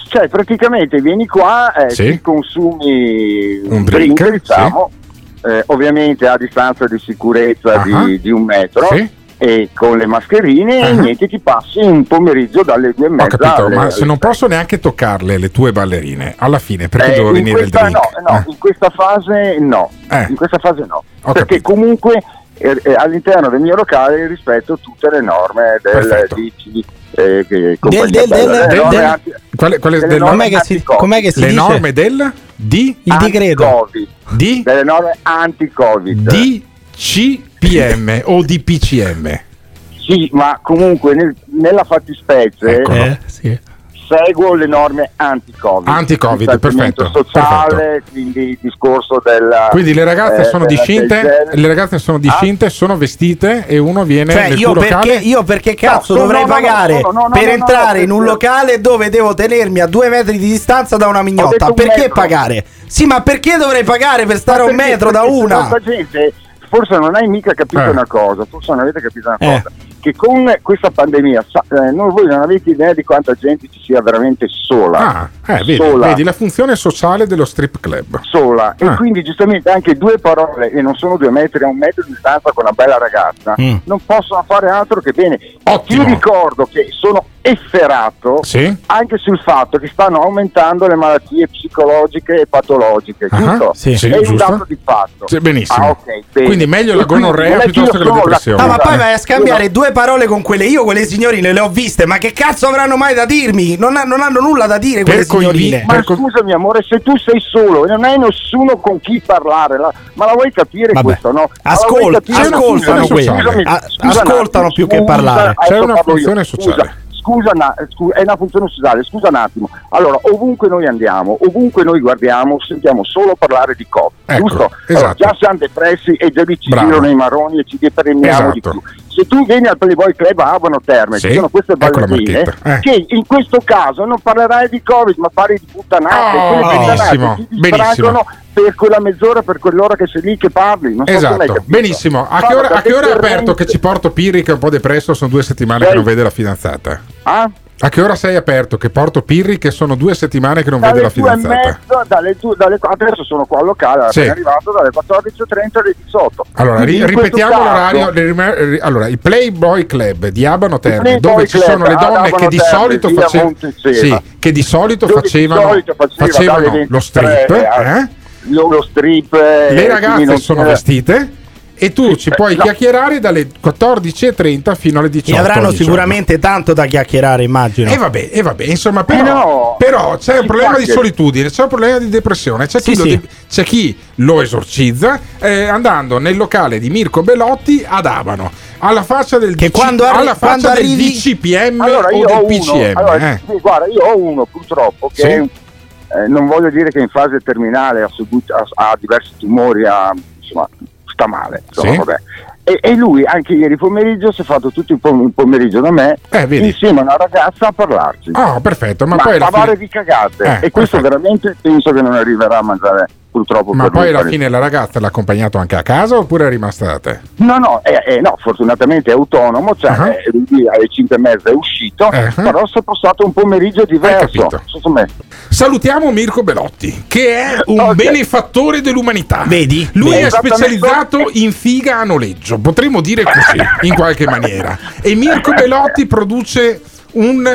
Cioè, praticamente vieni qua, ti consumi un drink, diciamo, ovviamente a distanza di sicurezza di un metro. e con le mascherine niente, ti passi un pomeriggio dalle 2:30. Ho capito, ma se non posso neanche toccarle le tue ballerine, alla fine perché devo venire il drink? No, in questa fase no, in questa fase no, perché capito. Comunque all'interno del mio locale rispetto tutte le norme del le norme del delle norme anti-Covid DPCM o DPCM. Sì, ma comunque nella fattispecie seguo le norme anti-Covid. Anti-Covid, perfetto. Sociale, perfetto. Quindi il discorso della. Quindi le ragazze sono discinte, le ragazze sono discinte, sono vestite e uno viene nel tuo locale. Io perché cazzo dovrei pagare per entrare in un locale dove devo tenermi a 2 metri di distanza da una mignotta? Perché pagare? Sì, ma perché dovrei pagare per stare a un metro da una? Forse non hai mica capito una cosa, forse non avete capito una cosa, che con questa pandemia voi non avete idea di quanta gente ci sia veramente sola. Vedi la funzione sociale dello strip club. Sola, e quindi giustamente anche due parole, e non sono 2 metri, a 1 metro di distanza con una bella ragazza, non possono fare altro che bene. Ottimo. Io ricordo che sono efferato anche sul fatto che stanno aumentando le malattie psicologiche e patologiche, giusto? Sì, è un dato di fatto. Sì, benissimo. Quindi meglio la gonorrea piuttosto che la depressione. Ma poi vai a scambiare due parole con quelle. Io quelle signorine le ho viste, ma che cazzo avranno mai da dirmi? Non hanno nulla da dire quelle signorine. Ma scusami amore, se tu sei solo e non hai nessuno con chi parlare, ma la vuoi capire questo, no? Ascoltano ascoltano più che parlare. C'è una funzione sociale. È una funzione sociale, scusa un attimo. Allora, ovunque noi andiamo, ovunque noi guardiamo, sentiamo solo parlare di Covid, giusto? Esatto. Allora, già siamo depressi e già lì ci girano i marroni e ci deprimiamo di più. Se tu vieni al Playboy Club a Abano Terme, ci sono queste ballerine che in questo caso non parlerai di Covid, ma parli di puttanate, puttanate ti distraggono per quella mezz'ora, per quell'ora che sei lì che parli. Non so benissimo. A che ora è aperto che ci porto Pirri che è un po' depresso, sono 2 settimane che non vede la fidanzata? Ah? A che ora sei aperto che porto Pirri che sono 2 settimane che non vede la fidanzata? Adesso sono qua al locale, sono arrivato dalle 14:30 alle 18. Allora ripetiamo l'orario. Allora il Playboy Club di Abano Terme, dove ci sono le donne che di solito facevano lo strip, le ragazze sono vestite. E tu ci puoi chiacchierare dalle 14:30 fino alle 18. E avranno sicuramente tanto da chiacchierare, immagino. E vabbè, insomma, però c'è un problema di solitudine, c'è un problema di depressione, c'è chi lo esorcizza andando nel locale di Mirko Bellotti ad Abano. Alla faccia del DCPM o del PCM. Allora, guarda, io ho uno purtroppo che non voglio dire che in fase terminale ha diversi tumori, insomma sta male, insomma, vabbè. E lui anche ieri pomeriggio si è fatto tutto il pomeriggio da me insieme a una ragazza a parlarci. Perfetto, ma poi parlare di cagate e questo veramente penso che non arriverà a mangiare purtroppo. Ma poi alla fine la ragazza l'ha accompagnato anche a casa oppure è rimasta da te? No, fortunatamente è autonomo, cioè lui alle 5:30 è uscito, però si è passato un pomeriggio diverso. Salutiamo Mirko Bellotti che è un benefattore dell'umanità. Vedi? Lui è specializzato in figa a noleggio, potremmo dire così in qualche maniera. E Mirko Bellotti produce un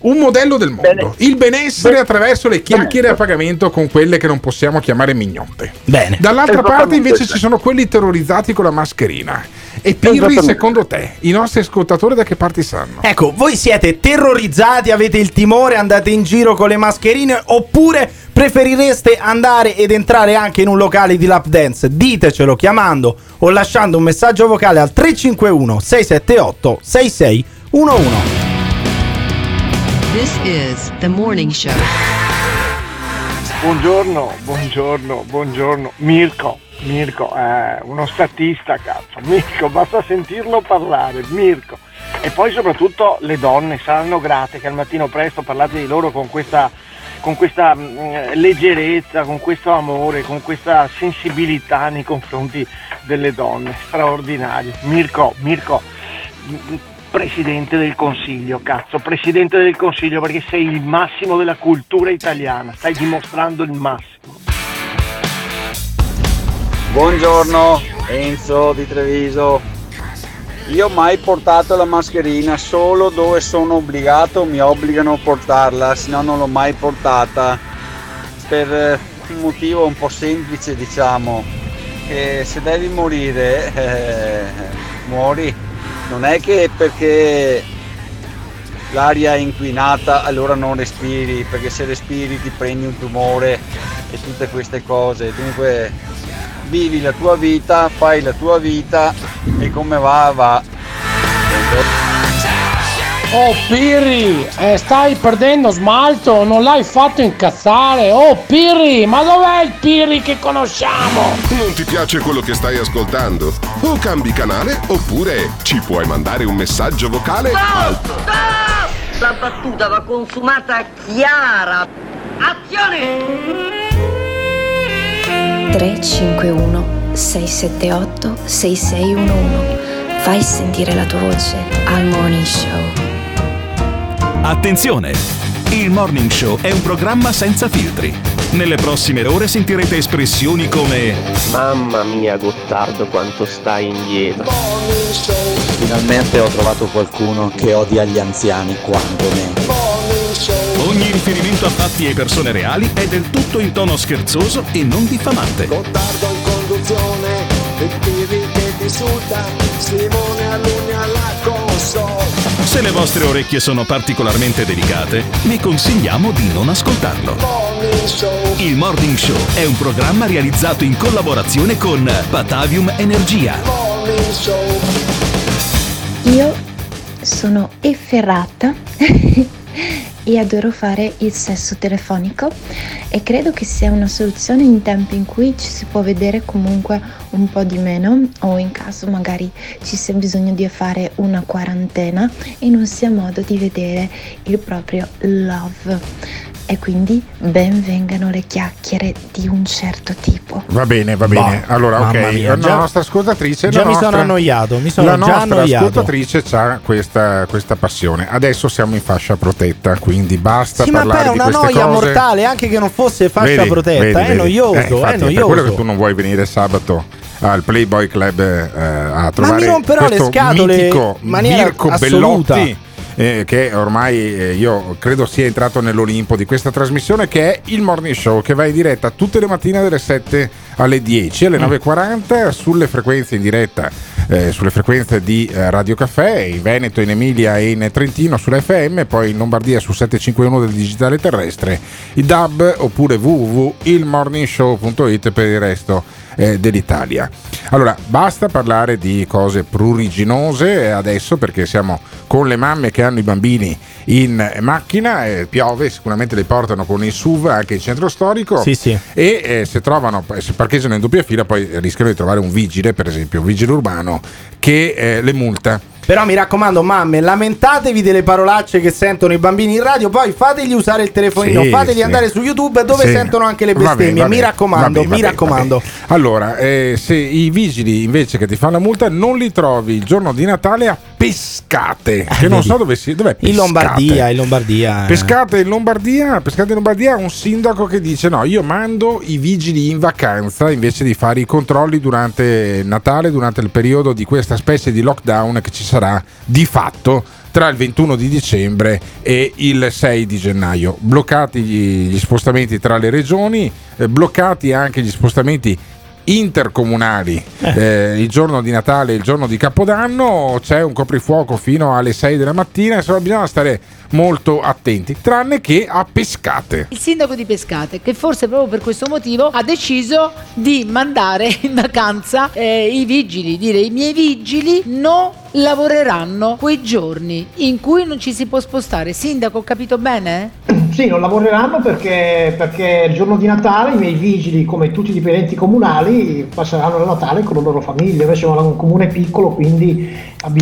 modello del mondo, il benessere attraverso le chiacchiere a pagamento con quelle che non possiamo chiamare mignotte. Dall'altra parte invece ci sono quelli terrorizzati con la mascherina. E Pirri, secondo te i nostri ascoltatori da che parte sanno? Ecco, voi siete terrorizzati, avete il timore, andate in giro con le mascherine oppure preferireste andare ed entrare anche in un locale di lap dance? Ditecelo chiamando o lasciando un messaggio vocale al 351 678 66 11. This is the morning show. Buongiorno. Mirko è uno statista, cazzo. Mirko, basta sentirlo parlare, Mirko. E poi soprattutto le donne saranno grate che al mattino presto parlate di loro con questa leggerezza, con questo amore, con questa sensibilità nei confronti delle donne. Straordinario. Mirko. Presidente del Consiglio, cazzo, Presidente del Consiglio, perché sei il massimo della cultura italiana, stai dimostrando il massimo. Buongiorno, Enzo di Treviso. Io ho mai portato la mascherina, solo dove sono obbligato, mi obbligano a portarla, se no non l'ho mai portata, per un motivo un po' semplice, diciamo, che se devi morire muori, non è che perché l'aria è inquinata allora non respiri, perché se respiri ti prendi un tumore e tutte queste cose. Dunque vivi la tua vita, fai la tua vita e come va va. Oh Pirri, stai perdendo smalto, non l'hai fatto incazzare. Oh Pirri, ma dov'è il Pirri che conosciamo? Non ti piace quello che stai ascoltando? O cambi canale oppure ci puoi mandare un messaggio vocale. Stop! La battuta va consumata chiara. Azione! 351 678 6611. Fai sentire la tua voce al Morning Show. Attenzione! Il Morning Show è un programma senza filtri. Nelle prossime ore sentirete espressioni come mamma mia Gottardo quanto stai indietro, finalmente ho trovato qualcuno che odia gli anziani quanto me. Ogni riferimento a fatti e persone reali è del tutto in tono scherzoso e non diffamante. Gottardo in conduzione, il Pirri che ti insulta, Simone Alunni alla console. Se le vostre orecchie sono particolarmente delicate, vi consigliamo di non ascoltarlo. Il Morning Show è un programma realizzato in collaborazione con Patavium Energia. Io sono efferrata e adoro fare il sesso telefonico e credo che sia una soluzione in tempi in cui ci si può vedere comunque un po' di meno, o in caso magari ci sia bisogno di fare una quarantena e non sia modo di vedere il proprio love. E quindi ben vengano le chiacchiere di un certo tipo. Va bene. Allora, ok, mia, già, la nostra ascoltatrice. Mi sono già annoiato. La nostra ascoltatrice ha questa passione. Adesso siamo in fascia protetta, quindi basta parlare di queste cose. Ma è una noia mortale, anche che non fosse fascia protetta. Vedi. Noioso, infatti, è noioso. Per quello che tu non vuoi venire sabato al Playboy Club a trovare. Ma mi romperò le scatole mitico in maniera Mirko assoluta. Bellotti. Che ormai io credo sia entrato nell'Olimpo di questa trasmissione, che è il Morning Show, che va in diretta tutte le mattine dalle 7 alle 10 alle 9.40 sulle frequenze in diretta, sulle frequenze di Radio Caffè in Veneto, in Emilia e in Trentino sulla FM, poi in Lombardia su 751 del digitale terrestre, i DAB, oppure www.ilmorningshow.it per il resto dell'Italia. Allora, basta parlare di cose pruriginose adesso, perché siamo con le mamme che hanno i bambini in macchina, piove, sicuramente li portano con il SUV anche in centro storico, sì. E se parcheggiano in doppia fila poi rischiano di trovare un vigile, per esempio un vigile urbano, che le multa. Però mi raccomando, mamme, lamentatevi delle parolacce che sentono i bambini in radio, poi fategli usare il telefonino, fategli andare su YouTube dove sentono anche le bestemmie. Mi raccomando. Allora, se i vigili invece che ti fanno la multa non li trovi il giorno di Natale a Pescate, che non so dove sia, dov'è Pescate? In Lombardia. Pescate in Lombardia, un sindaco che dice no, io mando i vigili in vacanza invece di fare i controlli durante Natale, durante il periodo di questa specie di lockdown che ci sarà di fatto tra il 21 di dicembre e il 6 di gennaio. Bloccati gli spostamenti tra le regioni, bloccati anche gli spostamenti intercomunali il giorno di Natale e il giorno di Capodanno. C'è un coprifuoco fino alle 6 della mattina, insomma bisogna stare molto attenti, tranne che a Pescate. Il sindaco di Pescate, che forse proprio per questo motivo ha deciso di mandare in vacanza i vigili, dire i miei vigili no lavoreranno quei giorni in cui non ci si può spostare. Sindaco, ho capito bene? Sì, non lavoreranno perché il giorno di Natale i miei vigili, come tutti i dipendenti comunali, passeranno il Natale con le loro famiglie. Noi siamo un comune piccolo, quindi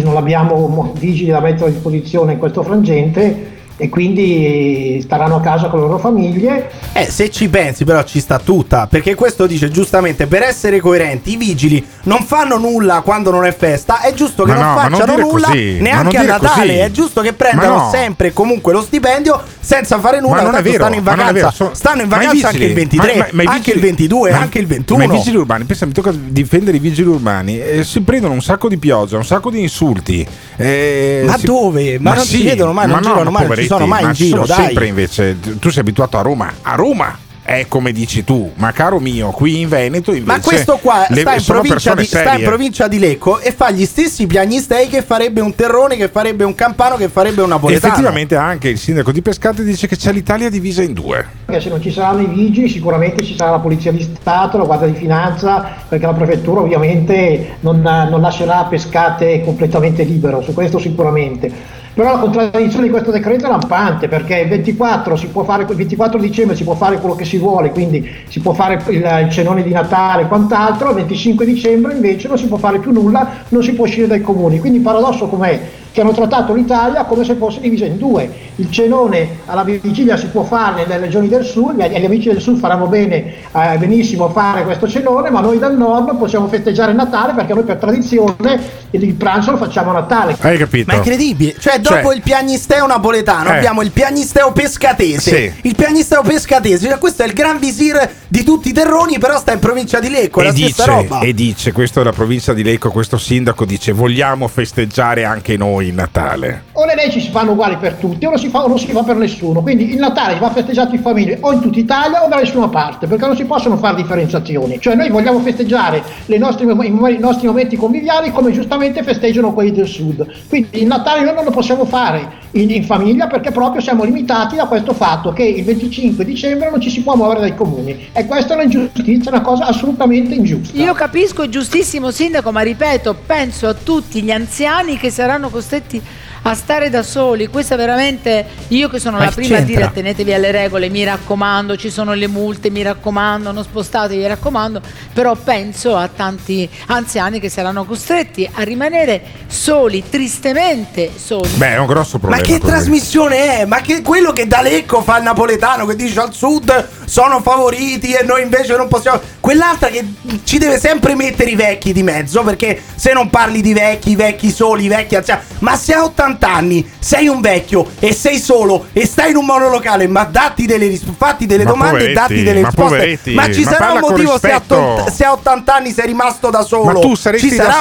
non abbiamo vigili da mettere a disposizione in questo frangente e quindi staranno a casa con le loro famiglie. Se ci pensi però ci sta tutta, perché questo dice giustamente, per essere coerenti, i vigili non fanno nulla quando non è festa, è giusto che non facciano nulla neanche a Natale, è giusto che prendano sempre comunque lo stipendio senza fare nulla. Ma non è vero, stanno in vacanza, vero, stanno in vacanza anche il 23, ma anche il 22, anche il 21. Ma i vigili urbani, pensa, mi tocca difendere i vigili urbani, si prendono un sacco di pioggia, un sacco di insulti. Ma si, dove? Ma non sì, si vedono mai, non girano mai, non ci sono mai in giro, dai. Sempre invece, tu sei abituato a Roma, è come dici tu, ma caro mio, qui in Veneto invece. Ma questo qua sta in provincia di Lecco e fa gli stessi piagnistei che farebbe un terrone, che farebbe un campano, che farebbe un napoletano. Effettivamente anche il sindaco di Pescate dice che c'è l'Italia divisa in due. Perché se non ci saranno i vigili sicuramente ci sarà la Polizia di Stato, la Guardia di Finanza, perché la prefettura ovviamente non lascerà Pescate completamente libero, su questo sicuramente. Però la contraddizione di questo decreto è lampante, perché il 24 dicembre si può fare quello che si vuole, quindi si può fare il cenone di Natale e quant'altro, il 25 dicembre invece non si può fare più nulla, non si può uscire dai comuni, quindi il paradosso com'è? Che hanno trattato l'Italia come se fosse divisa in due. Il cenone alla vigilia si può fare nelle regioni del sud, gli amici del sud faranno benissimo a fare questo cenone, ma noi dal nord possiamo festeggiare Natale perché noi per tradizione il pranzo lo facciamo a Natale. Hai capito? Ma è incredibile, dopo il piagnisteo napoletano abbiamo il piagnisteo pescatese, sì. Il piagnisteo pescatese, cioè questo è il gran visir di tutti i terroni, però sta in provincia di Lecco, la stessa roba. E dice, questo è la provincia di Lecco, questo sindaco dice vogliamo festeggiare anche noi il Natale. O le leggi si fanno uguali per tutti, o non si fa per nessuno. Quindi il Natale va festeggiato in famiglia o in tutta Italia o da nessuna parte, perché non si possono fare differenziazioni. Cioè noi vogliamo festeggiare i nostri momenti conviviali come giustamente festeggiano quelli del sud. Quindi il Natale noi non lo possiamo fare in famiglia, perché proprio siamo limitati da questo fatto che il 25 dicembre non ci si può muovere dai comuni. E questa è una ingiustizia, una cosa assolutamente ingiusta. Io capisco, giustissimo sindaco, ma ripeto, penso a tutti gli anziani che saranno costretti a stare da soli. Questa veramente, io che sono la prima a dire attenetevi alle regole, mi raccomando, ci sono le multe, mi raccomando, non spostatevi, mi raccomando, però penso a tanti anziani che saranno costretti a rimanere soli, tristemente soli. Beh, è un grosso problema. Ma che trasmissione è? Ma che quello che da Lecco fa il napoletano che dice al sud sono favoriti e noi invece non possiamo, quell'altra che ci deve sempre mettere i vecchi di mezzo, perché se non parli di vecchi, vecchi soli, vecchi anziani, ma se a 80 anni sei un vecchio e sei solo e stai in un monolocale, ma datti delle fatti delle domande e datti delle risposte, ma ci sarà un motivo se a 80 anni sei rimasto da solo, ma tu saresti da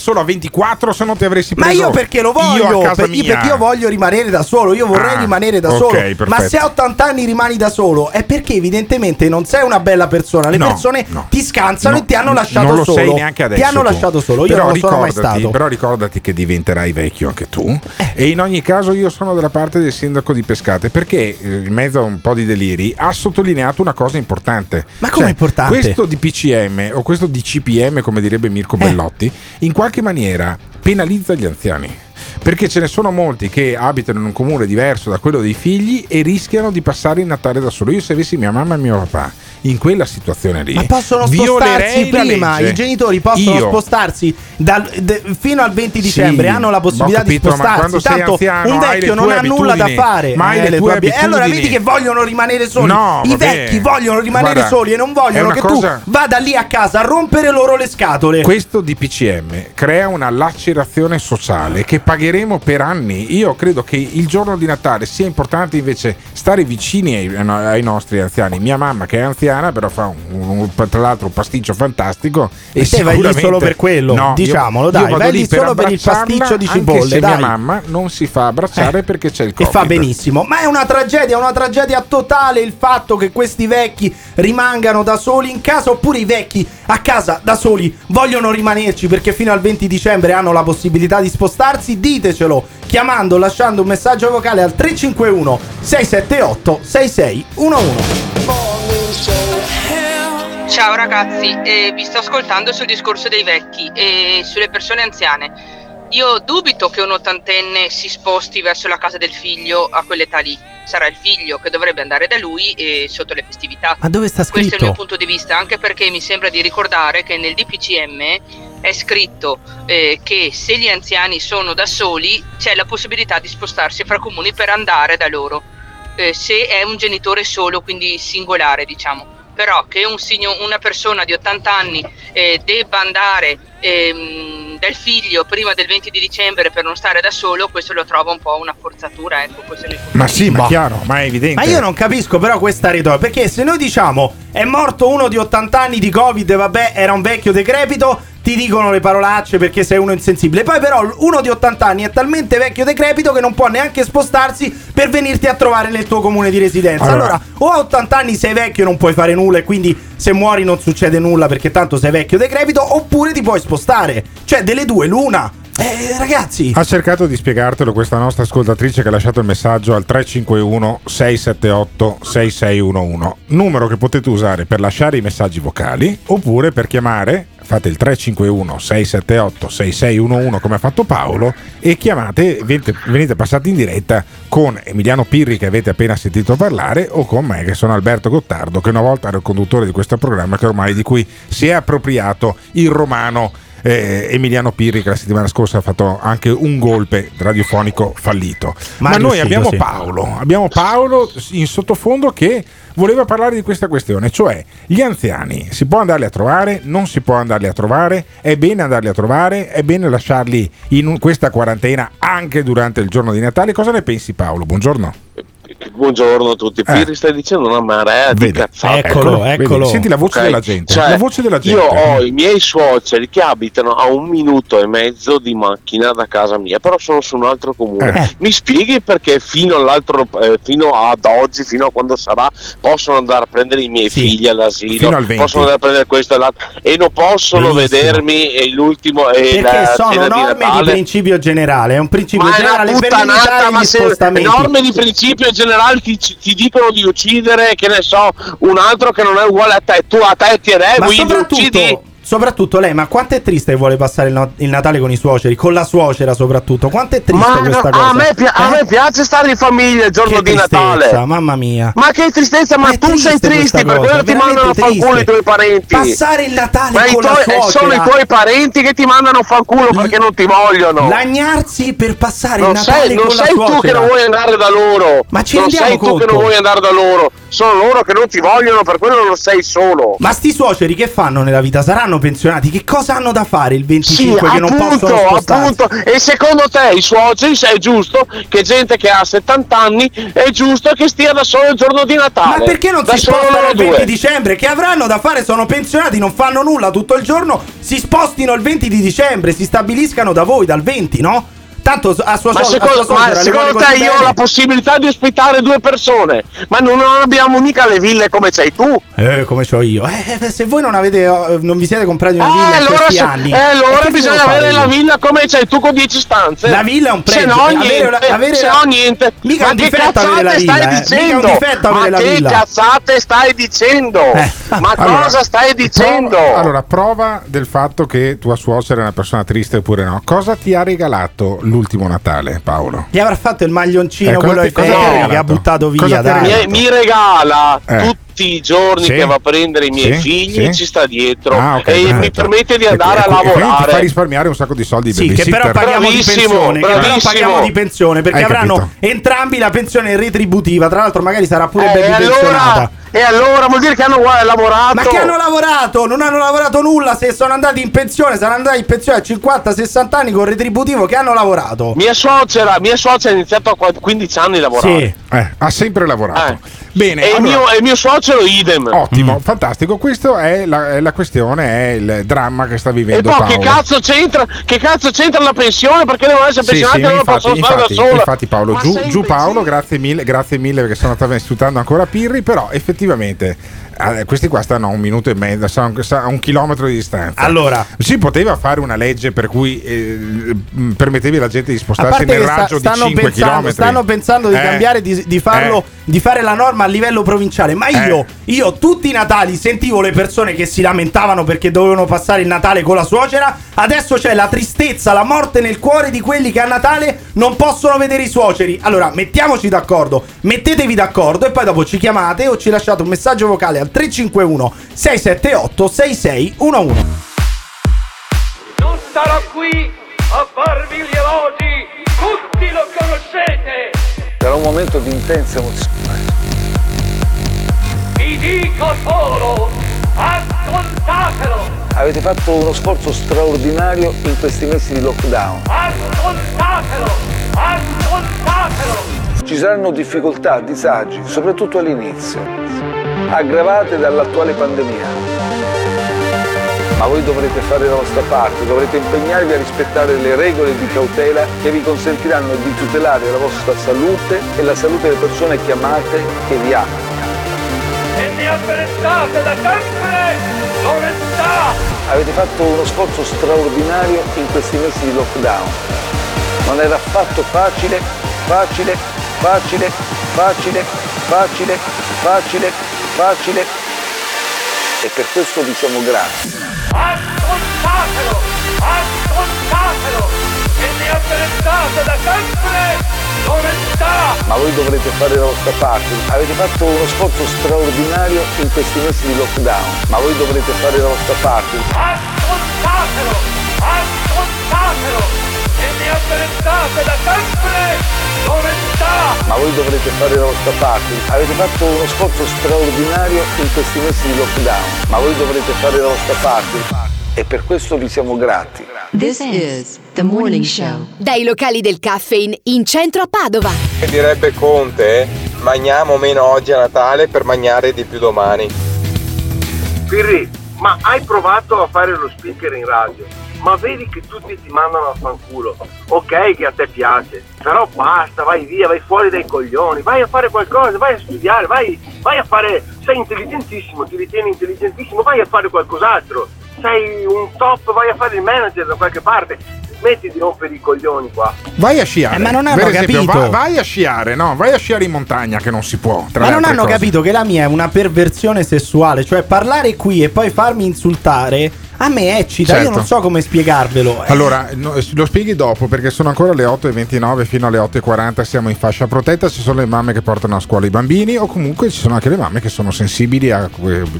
solo a 24 se non ti avresti preso. Ma io perché lo voglio, perché io voglio rimanere da solo, io vorrei rimanere da solo, perfetto. Ma se a 80 anni rimani da solo è perché evidentemente non sei una bella persona, le persone ti scansano e ti hanno lasciato solo. Non lo sei neanche adesso. Ti hanno lasciato solo, io non lo sono mai stato. Però ricordati che diventerai vecchio anche tu. E in ogni caso io sono dalla parte del sindaco di Pescate, perché in mezzo a un po' di deliri ha sottolineato una cosa importante. Ma come importante? Questo DPCM o questo DCPM, come direbbe Mirko Bellotti, in qualche maniera penalizza gli anziani, perché ce ne sono molti che abitano in un comune diverso da quello dei figli e rischiano di passare il Natale da solo. Io se avessi mia mamma e mio papà in quella situazione lì, ma possono spostarsi prima, i genitori possono spostarsi fino al 20 dicembre, hanno la possibilità di spostarsi, tanto anziano, un vecchio non ha nulla da fare, e allora vedi che vogliono rimanere soli, i vecchi vogliono rimanere soli e non vogliono che tu vada lì a casa a rompere loro le scatole. Questo DPCM crea una lacerazione sociale che pagheremo per anni. Io credo che il giorno di Natale sia importante invece stare vicini ai nostri anziani. Mia mamma, che è anziana, però fa tra l'altro un pasticcio fantastico, e te vai lì solo per quello, diciamolo, io vai lì solo per il pasticcio di cipolle, anche se mia mamma non si fa abbracciare perché c'è il Covid, e fa benissimo. Ma è una tragedia totale il fatto che questi vecchi rimangano da soli in casa, oppure i vecchi a casa da soli vogliono rimanerci perché fino al 20 dicembre hanno la possibilità di spostarsi. Ditecelo chiamando, lasciando un messaggio vocale al 351 678 6611. Ciao ragazzi, vi sto ascoltando sul discorso dei vecchi e sulle persone anziane. Io dubito che un ottantenne si sposti verso la casa del figlio a quell'età lì. Sarà il figlio che dovrebbe andare da lui sotto le festività. Ma dove sta scritto? Questo è il mio punto di vista, anche perché mi sembra di ricordare che nel DPCM è scritto che se gli anziani sono da soli c'è la possibilità di spostarsi fra comuni per andare da loro, se è un genitore solo, quindi singolare, diciamo. Però che una persona di 80 anni debba andare del figlio prima del 20 di dicembre per non stare da solo, questo lo trovo un po' una forzatura, ecco. Ma sì, ma chiaro, ma è evidente. Ma io non capisco però questa retorica, perché se noi diciamo è morto uno di 80 anni di Covid, vabbè, era un vecchio decrepito, ti dicono le parolacce perché sei uno insensibile. Poi però uno di 80 anni è talmente vecchio decrepito che non può neanche spostarsi per venirti a trovare nel tuo comune di residenza. Allora o a 80 anni sei vecchio e non puoi fare nulla e quindi se muori non succede nulla perché tanto sei vecchio decrepito, oppure ti puoi spostare. Cioè delle due l'una. Ragazzi, ha cercato di spiegartelo questa nostra ascoltatrice che ha lasciato il messaggio al 351 678 6611, numero che potete usare per lasciare i messaggi vocali oppure per chiamare. Fate il 351 678 6611 come ha fatto Paolo e chiamate, venite passati in diretta con Emiliano Pirri che avete appena sentito parlare o con me che sono Alberto Gottardo, che una volta era il conduttore di questo programma che ormai di cui si è appropriato il romano Emiliano Pirri, che la settimana scorsa ha fatto anche un golpe radiofonico fallito. Ma noi abbiamo Paolo in sottofondo che voleva parlare di questa questione, cioè gli anziani si può andarli a trovare, non si può andarli a trovare, è bene andarli a trovare, è bene lasciarli in questa quarantena anche durante il giorno di Natale. Cosa ne pensi, Paolo? Buongiorno. Buongiorno a tutti. Pirri, stai dicendo una marea di cazzate. Eccolo. Senti la voce della gente. Cioè, la voce della gente. Io ho i miei suoceri che abitano a 1,5 minuti di macchina da casa mia, però sono su un altro comune. Mi spieghi perché fino ad oggi, fino a quando sarà, possono andare a prendere i miei figli all'asilo, possono andare a prendere questo e l'altro e non possono vedermi l'ultimo e perché la sono norme di principio generale, è un principio generale per evitare gli spostamenti. Norme di principio generale che ti dicono di uccidere, che ne so, un altro che non è uguale a te, tu a te ti revi, quindi uccidi. Soprattutto lei, ma quanto è triste che vuole passare il Natale con i suoceri, con la suocera soprattutto, quanto è triste questa cosa. A me piace stare in famiglia il giorno di Natale, mamma mia. Ma che tristezza, ma tu sei triste, per quello ti mandano a fanculo i tuoi parenti. Passare il Natale con la suocera. Sono i tuoi parenti che ti mandano a fanculo perché non ti vogliono. Lagnarsi per passare il Natale con la suocera. Non sei tu che non vuoi andare da loro. Ma ci rendiamo conto? Non sei tu che non vuoi andare da loro. Sono loro che non ti vogliono, per quello non sei solo. Ma sti suoceri che fanno nella vita? Saranno pensionati, che cosa hanno da fare il 25 che non possono spostarsi? E secondo te i suoceri, se è giusto che gente che ha 70 anni è giusto che stia da solo il giorno di Natale? Ma perché non si spostano il 20 dicembre? Che avranno da fare? Sono pensionati, non fanno nulla tutto il giorno, si spostino il 20 di dicembre, si stabiliscano da voi dal 20, no? Tanto a sua secondo te io ho la possibilità di ospitare due persone, ma non abbiamo mica le ville come c'hai tu. Come c'ho io. Se voi non vi siete comprati una villa in questi anni. Allora bisogna avere la villa come c'hai tu con 10 stanze. La villa è un prezzo. Se no niente. Mica un difetto avere la villa. Ma che cazzate stai dicendo? Ma cosa stai dicendo? Allora, prova del fatto che tua suocera è una persona triste oppure no. Cosa ti ha regalato l'ultimo Natale, Paolo? Gli avrà fatto il maglioncino, quello che ha buttato via. Mi regala tutti i giorni che va a prendere i miei figli e ci sta dietro mi permette di andare a lavorare. Ti fa risparmiare un sacco di soldi. Sì, che però paghiamo di pensione. Però paghiamo di pensione perché avranno entrambi la pensione retributiva. Tra l'altro, magari sarà pure ben pensionata. E allora vuol dire che hanno lavorato. Ma che hanno lavorato? Non hanno lavorato nulla. Se sono andati in pensione, saranno andati in pensione a 50-60 anni con retributivo che hanno lavorato. Mia suocera ha iniziato a 15 anni a lavorare. Sì. Ha sempre lavorato. Bene. E allora, il mio suocero idem. Ottimo, fantastico. Questa è la questione, è il dramma che sta vivendo. E poi che cazzo c'entra la pensione? Perché devono essere pensionati e non possono fare da sola. Infatti Paolo, giù Paolo, grazie mille perché sono stato insultando ancora Pirri, però effettivamente questi qua stanno a 1,5 minuti, a 1 chilometro di distanza. Allora si poteva fare una legge per cui permettevi alla gente di spostarsi nel raggio di 5 chilometri. Stanno pensando di cambiare, di farlo, di fare la norma a livello provinciale. Ma io tutti i Natali sentivo le persone che si lamentavano perché dovevano passare il Natale con la suocera. Adesso c'è la tristezza, la morte nel cuore di quelli che a Natale non possono vedere i suoceri. Allora mettiamoci d'accordo, mettetevi d'accordo e poi dopo ci chiamate o ci lasciate un messaggio vocale 351 678 6611. Non starò qui a farvi gli elogi, tutti lo conoscete. Sarà un momento di intensa emozione. Vi dico solo Ascoltatelo! Avete fatto uno sforzo straordinario in questi mesi di lockdown. Ascoltatelo! Ascoltatelo! Ci saranno difficoltà, disagi, soprattutto all'inizio, aggravate dall'attuale pandemia. Ma voi dovrete fare la vostra parte, dovrete impegnarvi a rispettare le regole di cautela che vi consentiranno di tutelare la vostra salute e la salute delle persone che amate, che vi amano. E vi apprezzate da sempre l'onestà! Avete fatto uno sforzo straordinario in questi mesi di lockdown. Non era affatto facile, facile, facile, facile, facile, facile, facile. E per questo vi siamo grati. Ascoltatelo! Ascoltatelo! E ne apprezzate da sempre l'onestà! Ma voi dovrete fare la vostra parte. Avete fatto uno sforzo straordinario in questi mesi di lockdown. Ma voi dovrete fare la vostra parte. Ascoltatelo! Ascoltatelo! E ne apprezzate da sempre l'onestà! Ma voi dovrete fare la vostra parte. Avete fatto uno sforzo straordinario in questi mesi di lockdown. Ma voi dovrete fare la vostra parte. E per questo vi siamo grati. This is the morning show. Dai locali del caffè in centro a Padova. Che direbbe Conte, mangiamo meno oggi a Natale per mangiare di più domani. Pirri, ma hai provato a fare lo speaker in radio? Ma vedi che tutti ti mandano a fanculo. Ok che a te piace, però basta, vai via, vai fuori dai coglioni, vai a fare qualcosa, vai a studiare, vai a fare, sei intelligentissimo, ti ritieni intelligentissimo, vai a fare qualcos'altro. Sei un top, vai a fare il manager da qualche parte, smetti di rompere i coglioni qua. Vai a sciare. Ma non hanno capito. Vai a sciare, no, vai a sciare in montagna che non si può. Ma non hanno capito che la mia è una perversione sessuale, cioè parlare qui e poi farmi insultare. A me eccita, certo. Io non so come spiegarvelo. Allora, no, lo spieghi dopo perché sono ancora le 8.29 fino alle 8.40 siamo in fascia protetta, ci sono le mamme che portano a scuola i bambini o comunque ci sono anche le mamme che sono sensibili a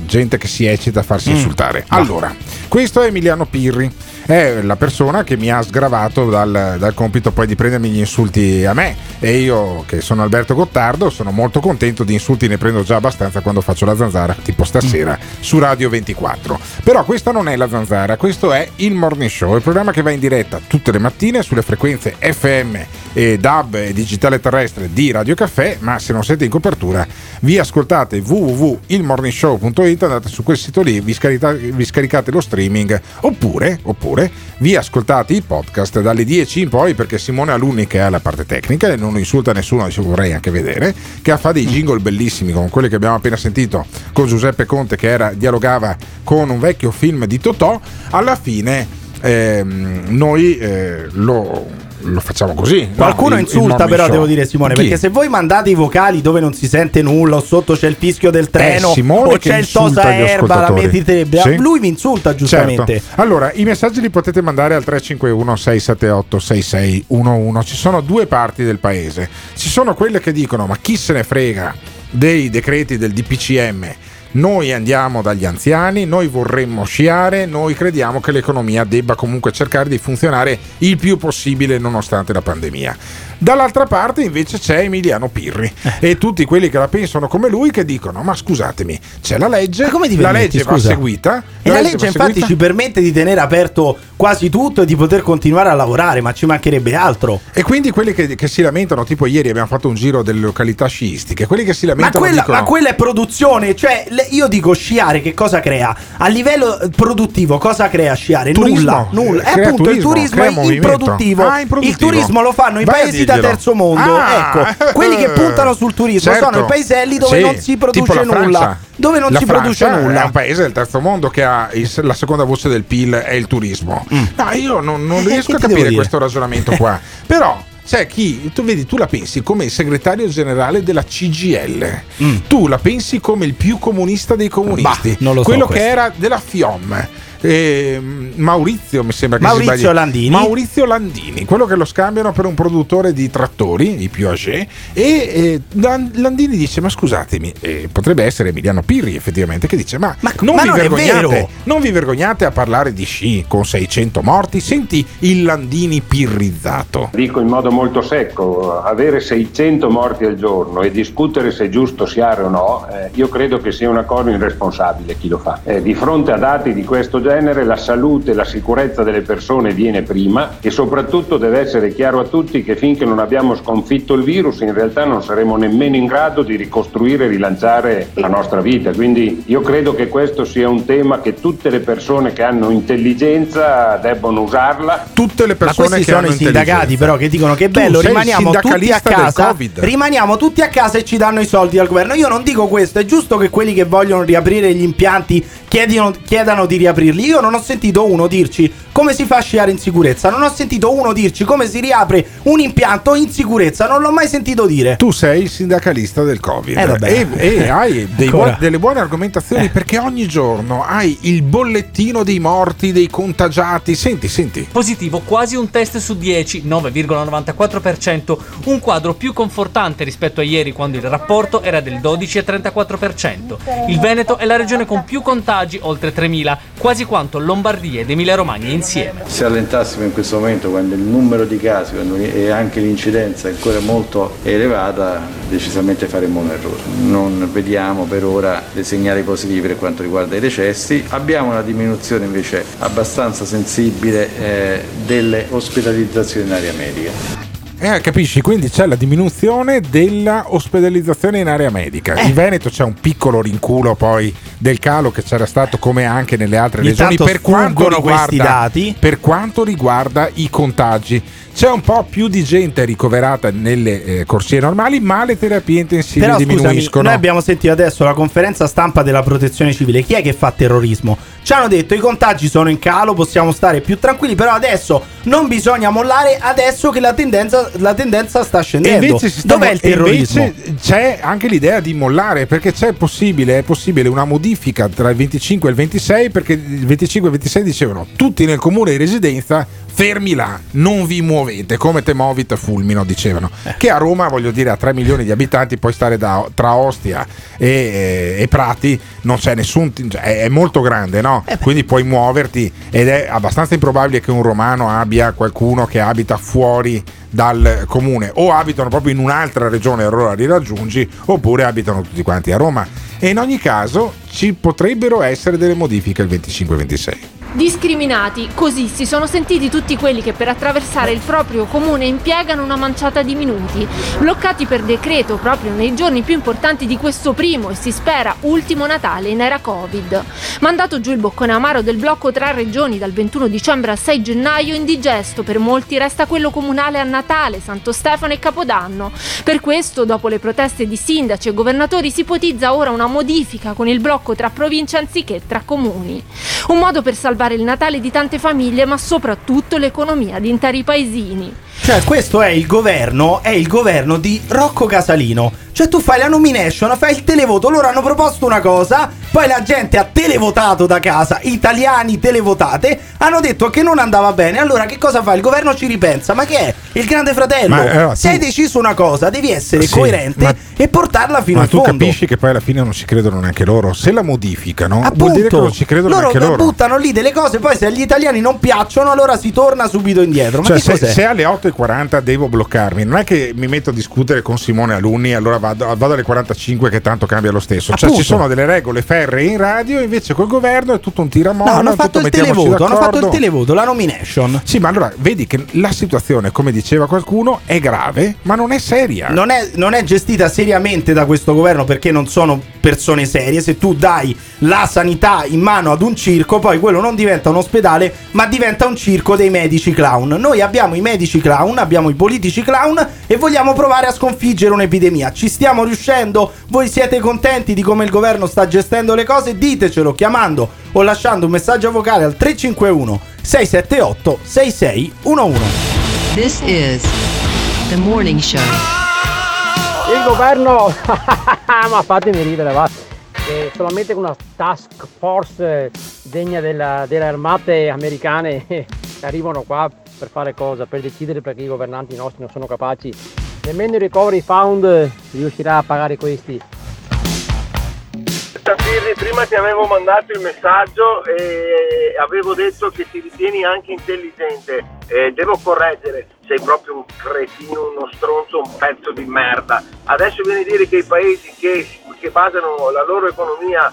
gente che si eccita a farsi insultare. Allora, questo è Emiliano Pirri, è la persona che mi ha sgravato dal compito poi di prendermi gli insulti a me e io che sono Alberto Gottardo sono molto contento di insulti, ne prendo già abbastanza quando faccio la zanzara, tipo stasera su Radio 24. Però questa non è la Zanzara, questo è il Morning Show, il programma che va in diretta tutte le mattine sulle frequenze FM e DAB e digitale terrestre di Radio Caffè, ma se non siete in copertura vi ascoltate www.ilmorningshow.it, andate su quel sito lì, vi scaricate lo streaming oppure vi ascoltate i podcast dalle 10 in poi, perché Simone Alunni, che ha la parte tecnica e non lo insulta nessuno, ci vorrei anche vedere, che fa dei jingle bellissimi con quelli che abbiamo appena sentito con Giuseppe Conte che dialogava con un vecchio film di Totò. Alla fine noi lo facciamo così. Qualcuno insulta, però devo dire Simone. Chi? Perché se voi mandate i vocali dove non si sente nulla, o sotto c'è il fischio del treno, Simone, o c'è il tosa erba, la mediterebbe, sì? Lui mi insulta giustamente, certo. Allora i messaggi li potete mandare al 351 678 6611. Ci sono due parti del paese. Ci sono quelle che dicono ma chi se ne frega dei decreti del DPCM, noi andiamo dagli anziani, noi vorremmo sciare, noi crediamo che l'economia debba comunque cercare di funzionare il più possibile nonostante la pandemia. Dall'altra parte invece c'è Emiliano Pirri e tutti quelli che la pensano come lui, che dicono ma scusatemi, c'è la legge, ma come la legge va seguita, e la legge infatti seguita? Ci permette di tenere aperto quasi tutto e di poter continuare a lavorare, ma ci mancherebbe altro. E quindi quelli che si lamentano, tipo ieri abbiamo fatto un giro delle località sciistiche, quelli che si lamentano ma quella è produzione, cioè io dico sciare che cosa crea? A livello produttivo cosa crea sciare? Turismo. Nulla. È appunto turismo, il turismo è improduttivo. Il turismo lo fanno i paesi da terzo mondo. Ecco, quelli che puntano sul turismo, certo, sono i paeselli dove non si produce nulla. Dove non si produce nulla. È un paese del terzo mondo che ha la seconda voce del PIL è il turismo. No, io non riesco a capire questo ragionamento qua. Però c'è chi, tu la pensi come il segretario generale della CGIL, tu la pensi come il più comunista dei comunisti, bah, non lo so, quello questo. Che era della FIOM, Maurizio, mi sembra che Maurizio Landini. Maurizio Landini, quello che lo scambiano per un produttore di trattori, i Piaget, e Landini dice: ma scusatemi, potrebbe essere Emiliano Pirri effettivamente, che dice: non vi vergognate a parlare di sci con 600 morti. Senti il Landini pirrizzato. Dico in modo molto secco, avere 600 morti al giorno e discutere se è giusto siare o no, io credo che sia una cosa irresponsabile chi lo fa. Di fronte a dati di questo genere la salute e la sicurezza delle persone viene prima, e soprattutto deve essere chiaro a tutti che finché non abbiamo sconfitto il virus in realtà non saremo nemmeno in grado di ricostruire e rilanciare la nostra vita. Quindi io credo che questo sia un tema che tutte le persone che hanno intelligenza debbono usarla. Tutte le persone che sono hanno i sindacati però che dicono che bello, rimaniamo tutti a casa, rimaniamo tutti a casa e ci danno i soldi al governo. Io non dico questo, è giusto che quelli che vogliono riaprire gli impianti chiedano di riaprirli. Io non ho sentito uno dirci come si fa a sciare in sicurezza, non ho sentito uno dirci come si riapre un impianto in sicurezza, non l'ho mai sentito dire. Tu sei il sindacalista del Covid e hai delle buone argomentazioni perché ogni giorno hai il bollettino dei morti, dei contagiati. Senti. Positivo quasi un test su 10, 9,94%, un quadro più confortante rispetto a ieri quando il rapporto era del 12,34%. Il Veneto è la regione con più contagi, oltre 3.000, quasi quanto Lombardia ed Emilia Romagna insieme. Se allentassimo in questo momento, quando il numero di casi e anche l'incidenza è ancora molto elevata, decisamente faremmo un errore. Non vediamo per ora dei segnali positivi per quanto riguarda i decessi. Abbiamo una diminuzione invece abbastanza sensibile delle ospitalizzazioni in area medica. Capisci, quindi c'è la diminuzione della ospedalizzazione in area medica. In Veneto c'è un piccolo rinculo poi del calo che c'era stato come anche nelle altre regioni per quanto riguarda i contagi. C'è un po' più di gente ricoverata nelle corsie normali, ma le terapie intensive però diminuiscono. Scusami, noi abbiamo sentito adesso la conferenza stampa della Protezione Civile. Chi è che fa terrorismo? Ci hanno detto i contagi sono in calo, possiamo stare più tranquilli, però adesso non bisogna mollare, adesso che la tendenza sta scendendo. Invece dov'è il terrorismo? Invece c'è anche l'idea di mollare, perché è possibile una modifica tra il 25 e il 26, perché il 25 e il 26 dicevano tutti nel comune di residenza fermi là, non vi muovete, come te movita fulmino, dicevano. Che a Roma, voglio dire, a 3 milioni di abitanti puoi stare tra Ostia e Prati, non c'è nessun, è molto grande, no? Quindi puoi muoverti ed è abbastanza improbabile che un romano abbia qualcuno che abita fuori dal comune, o abitano proprio in un'altra regione, allora li raggiungi, oppure abitano tutti quanti a Roma. E in ogni caso ci potrebbero essere delle modifiche il 25-26. Discriminati, così si sono sentiti tutti quelli che per attraversare il proprio comune impiegano una manciata di minuti, bloccati per decreto proprio nei giorni più importanti di questo primo e si spera ultimo Natale in era Covid. Mandato giù il boccone amaro del blocco tra regioni dal 21 dicembre al 6 gennaio, indigesto per molti resta quello comunale a Natale, Santo Stefano e Capodanno. Per questo, dopo le proteste di sindaci e governatori, si ipotizza ora una modifica con il blocco tra province anziché tra comuni. Un modo per salvare il Natale di tante famiglie, ma soprattutto l'economia di interi paesini. Cioè, questo è il governo di Rocco Casalino. Cioè, tu fai la nomination, fai il televoto, loro hanno proposto una cosa, poi la gente ha televotato da casa, italiani televotate, hanno detto che non andava bene, allora che cosa fa? Il governo ci ripensa, ma che è? Il Grande Fratello? Se hai deciso una cosa devi essere coerente e portarla fino in fondo. Ma tu capisci che poi alla fine non ci credono neanche loro, se la modificano. Appunto, vuol dire che non ci credono neanche loro. Loro buttano lì delle cose, poi se agli italiani non piacciono allora si torna subito indietro. Ma cioè, che se alle 8:40 devo bloccarmi, non è che mi metto a discutere con Simone Alunni, allora vado alle 45 che tanto cambia lo stesso. Appunto. Cioè, ci sono delle regole ferree in radio, invece col governo è tutto un tiramolo. No, hanno fatto il televoto, la nomination. Sì, ma allora vedi che la situazione, come diceva qualcuno, è grave, ma non è seria. Non è gestita seriamente da questo governo, perché non sono persone serie. Se tu dai la sanità in mano ad un circo, poi quello non diventa un ospedale, ma diventa un circo dei medici clown. Noi abbiamo i medici clown, abbiamo i politici clown e vogliamo provare a sconfiggere un'epidemia. Ci stiamo riuscendo? Voi siete contenti di come il governo sta gestendo le cose? Ditecelo chiamando o lasciando un messaggio vocale al 351 678 6611. This is the morning show. Il governo ma fatemi ridere, va. solamente con una task force degna delle armate americane che arrivano qua per fare cosa? Per decidere, perché i governanti nostri non sono capaci. Nemmeno il recovery fund riuscirà a pagare questi. Pirri, prima ti avevo mandato il messaggio e avevo detto che ti ritieni anche intelligente. Devo correggere, sei proprio un cretino, uno stronzo, un pezzo di merda. Adesso vieni a dire che i paesi che basano la loro economia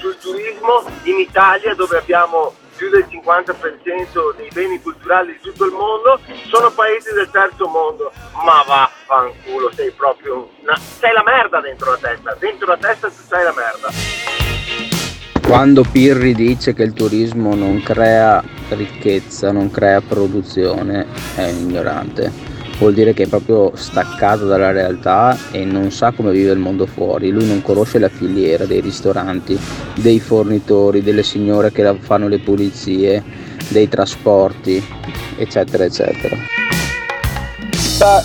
sul turismo, in Italia, dove abbiamo più del 50% dei beni culturali di tutto il mondo, sono paesi del terzo mondo. Ma vaffanculo, sei proprio sei la merda dentro la testa tu sei la merda. Quando Pirri dice che il turismo non crea ricchezza, non crea produzione, è un ignorante. Vuol dire che è proprio staccato dalla realtà e non sa come vive il mondo fuori. Lui non conosce la filiera dei ristoranti, dei fornitori, delle signore che fanno le pulizie, dei trasporti, eccetera, eccetera.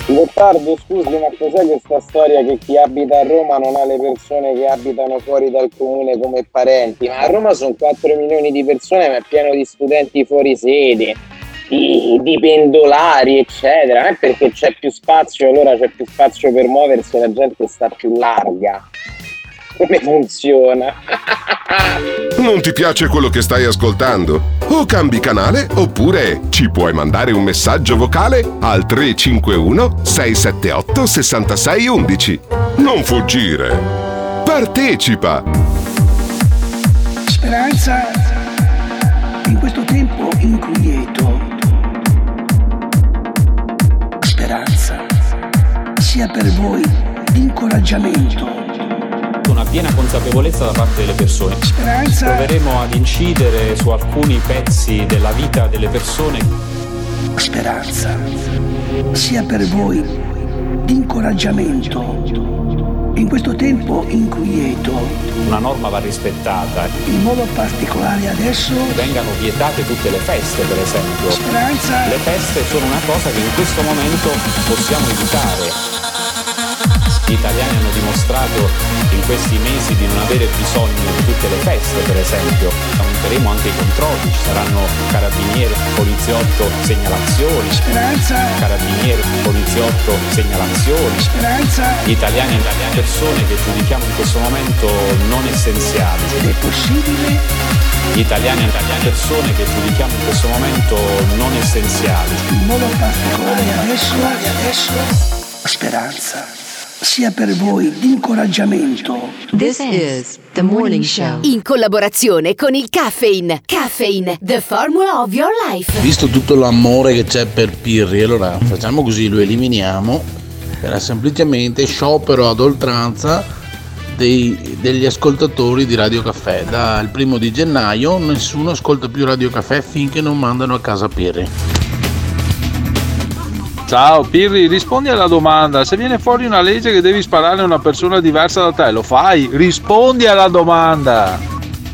Gottardo, scusi, ma cos'è questa storia che chi abita a Roma non ha le persone che abitano fuori dal comune come parenti? Ma a Roma sono 4 milioni di persone, ma è pieno di studenti fuori sede, di pendolari, eccetera. Non è perché c'è più spazio, allora c'è più spazio per muoversi e la gente sta più larga. Come funziona? Non ti piace quello che stai ascoltando? O cambi canale oppure ci puoi mandare un messaggio vocale al 351 678 6611. Non fuggire, partecipa. Speranza, in questo tempo inquieto, Speranza sia per voi l'incoraggiamento, una piena consapevolezza da parte delle persone. Speranza. Proveremo ad incidere su alcuni pezzi della vita delle persone. Speranza sia per voi l'incoraggiamento in questo tempo inquieto. Una norma va rispettata. In modo particolare adesso vengano vietate tutte le feste, per esempio. Speranza. Le feste sono una cosa che in questo momento possiamo evitare. Gli italiani hanno dimostrato in questi mesi di non avere bisogno di tutte le feste, per esempio. Aumenteremo anche i controlli, ci saranno carabinieri, poliziotto, segnalazioni. Speranza! Carabinieri, poliziotto, segnalazioni. Speranza! Gli italiani e le persone che giudichiamo in questo momento non essenziali. Ed è possibile? Gli italiani e le persone che giudichiamo in questo momento non essenziali. In modo particolare adesso, Speranza sia per voi l'incoraggiamento. This is the morning show. In collaborazione con il Caffeine. Caffeine, the formula of your life. Visto tutto l'amore che c'è per Pirri, allora facciamo così, lo eliminiamo. Era semplicemente sciopero ad oltranza degli ascoltatori di Radio Caffè. Dal 1 gennaio nessuno ascolta più Radio Caffè finché non mandano a casa Pirri. Ciao Pirri, rispondi alla domanda. Se viene fuori una legge che devi sparare a una persona diversa da te, lo fai? Rispondi alla domanda.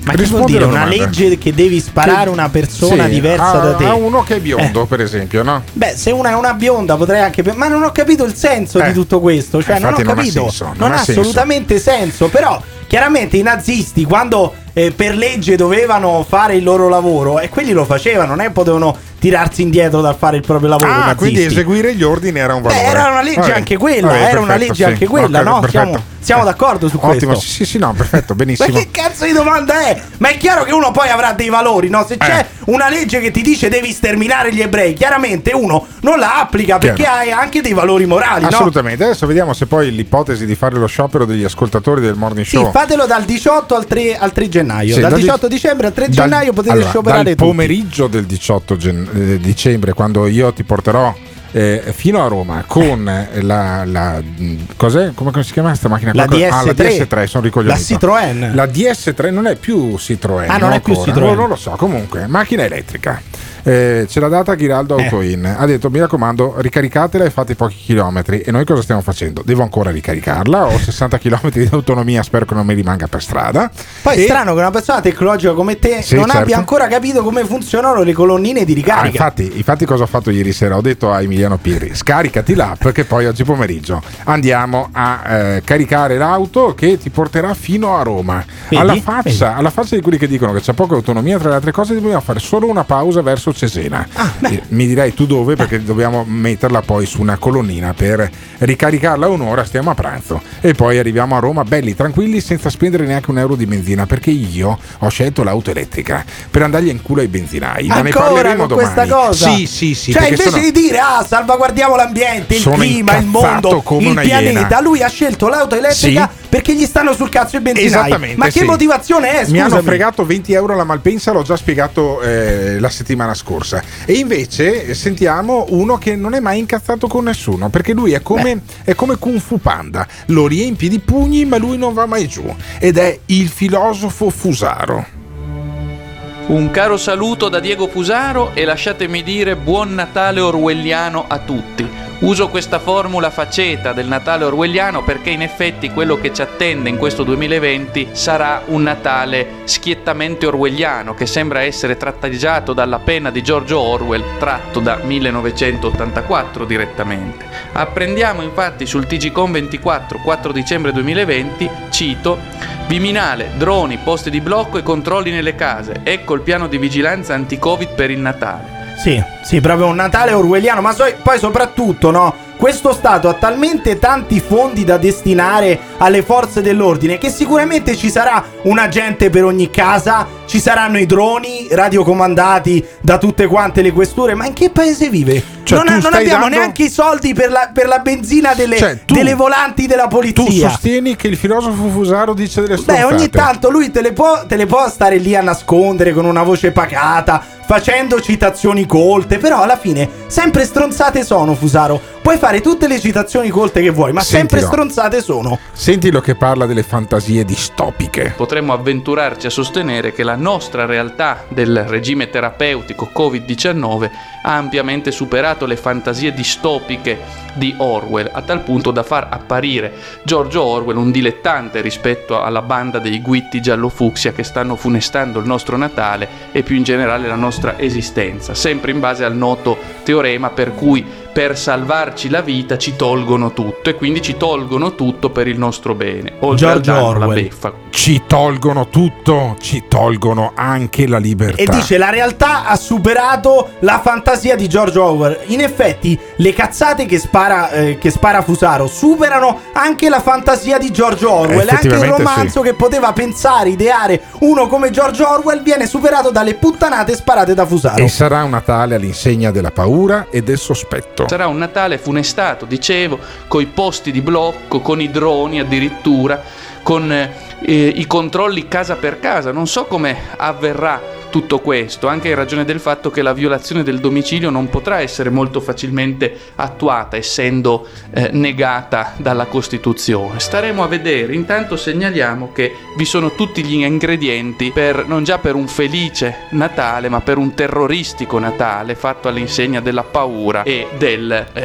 Ma che vuol dire una legge che devi sparare una persona diversa da te? A uno che è biondo, per esempio, no? Beh, se una è una bionda potrei anche... Ma non ho capito il senso di tutto questo. Cioè, non ho capito. Non ha senso. Assolutamente senso. Però, chiaramente, i nazisti, quando per legge dovevano fare il loro lavoro, e quelli lo facevano, non potevano tirarsi indietro dal fare il proprio lavoro. Ah, quindi eseguire gli ordini era un valore. Era una legge anche quella, no? Perfetto. Siamo d'accordo su questo. Ottimo, sì, no, perfetto, benissimo. Ma che cazzo di domanda è? Ma è chiaro che uno poi avrà dei valori, no? Se c'è una legge che ti dice devi sterminare gli ebrei, chiaramente uno non la applica perché ha anche dei valori morali, assolutamente, no? Adesso vediamo se poi l'ipotesi di fare lo sciopero degli ascoltatori del Morning Show. Sì, fatelo dal 18 al 3 gennaio. Dal 18 dicembre al 3 gennaio potete scioperare tutti. Dal pomeriggio del 18 dicembre, quando io ti porterò fino a Roma con la cos'è? Come si chiama questa macchina? La DS3. Ah, la DS3, sono ricoglionito. La Citroen. La DS3 non è più Citroen. Ah, non è più Citroen. No, non lo so, comunque, macchina elettrica. ce l'ha data Giraldo Autoin, ha detto mi raccomando ricaricatela e fate pochi chilometri, e noi cosa stiamo facendo? Devo ancora ricaricarla, ho 60 km di autonomia, spero che non mi rimanga per strada. Poi è strano che una persona tecnologica come te abbia ancora capito come funzionano le colonnine di ricarica. Infatti cosa ho fatto ieri sera? Ho detto a Emiliano Pirri scaricati l'app che poi oggi pomeriggio andiamo a caricare l'auto che ti porterà fino a Roma. Alla faccia di quelli che dicono che c'è poca autonomia, tra le altre cose dobbiamo fare solo una pausa verso Cesena. Mi direi tu dove, perché dobbiamo metterla poi su una colonnina per ricaricarla un'ora, stiamo a pranzo e poi arriviamo a Roma belli tranquilli senza spendere neanche un euro di benzina, perché io ho scelto l'auto elettrica per andargli in culo ai benzinai. Ma ne parleremo domani. Questa cosa? Sì, cioè invece di dire salvaguardiamo l'ambiente, il clima, il mondo, il pianeta, lui ha scelto l'auto elettrica perché gli stanno sul cazzo i benzinai. Esattamente, ma che motivazione è? Scusami. Mi hanno fregato 20 euro alla Malpensa, l'ho già spiegato la settimana scorsa. E invece sentiamo uno che non è mai incazzato con nessuno, perché lui è come Kung Fu Panda, lo riempi di pugni ma lui non va mai giù, ed è il filosofo Fusaro. Un caro saluto da Diego Fusaro e lasciatemi dire buon Natale orwelliano a tutti. Uso questa formula faceta del Natale orwelliano perché in effetti quello che ci attende in questo 2020 sarà un Natale schiettamente orwelliano, che sembra essere tratteggiato dalla penna di George Orwell, tratto da 1984 direttamente. Apprendiamo infatti sul TGCOM24 4 dicembre 2020, cito: Viminale, droni, posti di blocco e controlli nelle case. Ecco il piano di vigilanza anti-Covid per il Natale. Sì, proprio un Natale orwelliano, ma poi soprattutto, no? Questo Stato ha talmente tanti fondi da destinare alle forze dell'ordine che sicuramente ci sarà un agente per ogni casa, ci saranno i droni radiocomandati da tutte quante le questure. Ma in che paese vive? Cioè, non abbiamo neanche i soldi per la benzina delle volanti della polizia. Tu sostieni che il filosofo Fusaro dice delle stronzate? Beh, ogni tanto lui te le può stare lì a nascondere con una voce pacata, facendo citazioni colte, però alla fine sempre stronzate sono, Fusaro. Puoi fare tutte le citazioni colte che vuoi, ma sempre stronzate sono. Sentilo che parla delle fantasie distopiche. Potremmo avventurarci a sostenere che la nostra realtà del regime terapeutico Covid-19 ha ampiamente superato le fantasie distopiche di Orwell, a tal punto da far apparire Giorgio Orwell un dilettante rispetto alla banda dei guitti giallo-fucsia che stanno funestando il nostro Natale e più in generale la nostra esistenza, sempre in base al noto teorema per cui per salvarci la vita ci tolgono tutto, e quindi ci tolgono tutto per il nostro bene. Oltre George al danno, la beffa. Ci tolgono tutto, ci tolgono anche la libertà. E dice la realtà ha superato la fantasia di Giorgio Orwell. In effetti le cazzate che spara Fusaro superano anche la fantasia di Giorgio Orwell. Anche il romanzo che poteva pensare, ideare uno come Giorgio Orwell viene superato dalle puttanate sparate da Fusaro. E sarà un Natale all'insegna della paura e del sospetto. Sarà un Natale funestato, dicevo, coi posti di blocco, con i droni addirittura, con i controlli casa per casa. Non so come avverrà tutto questo, anche in ragione del fatto che la violazione del domicilio non potrà essere molto facilmente attuata, essendo negata dalla Costituzione. Staremo a vedere. Intanto segnaliamo che vi sono tutti gli ingredienti per, non già per un felice Natale, ma per un terroristico Natale fatto all'insegna della paura e del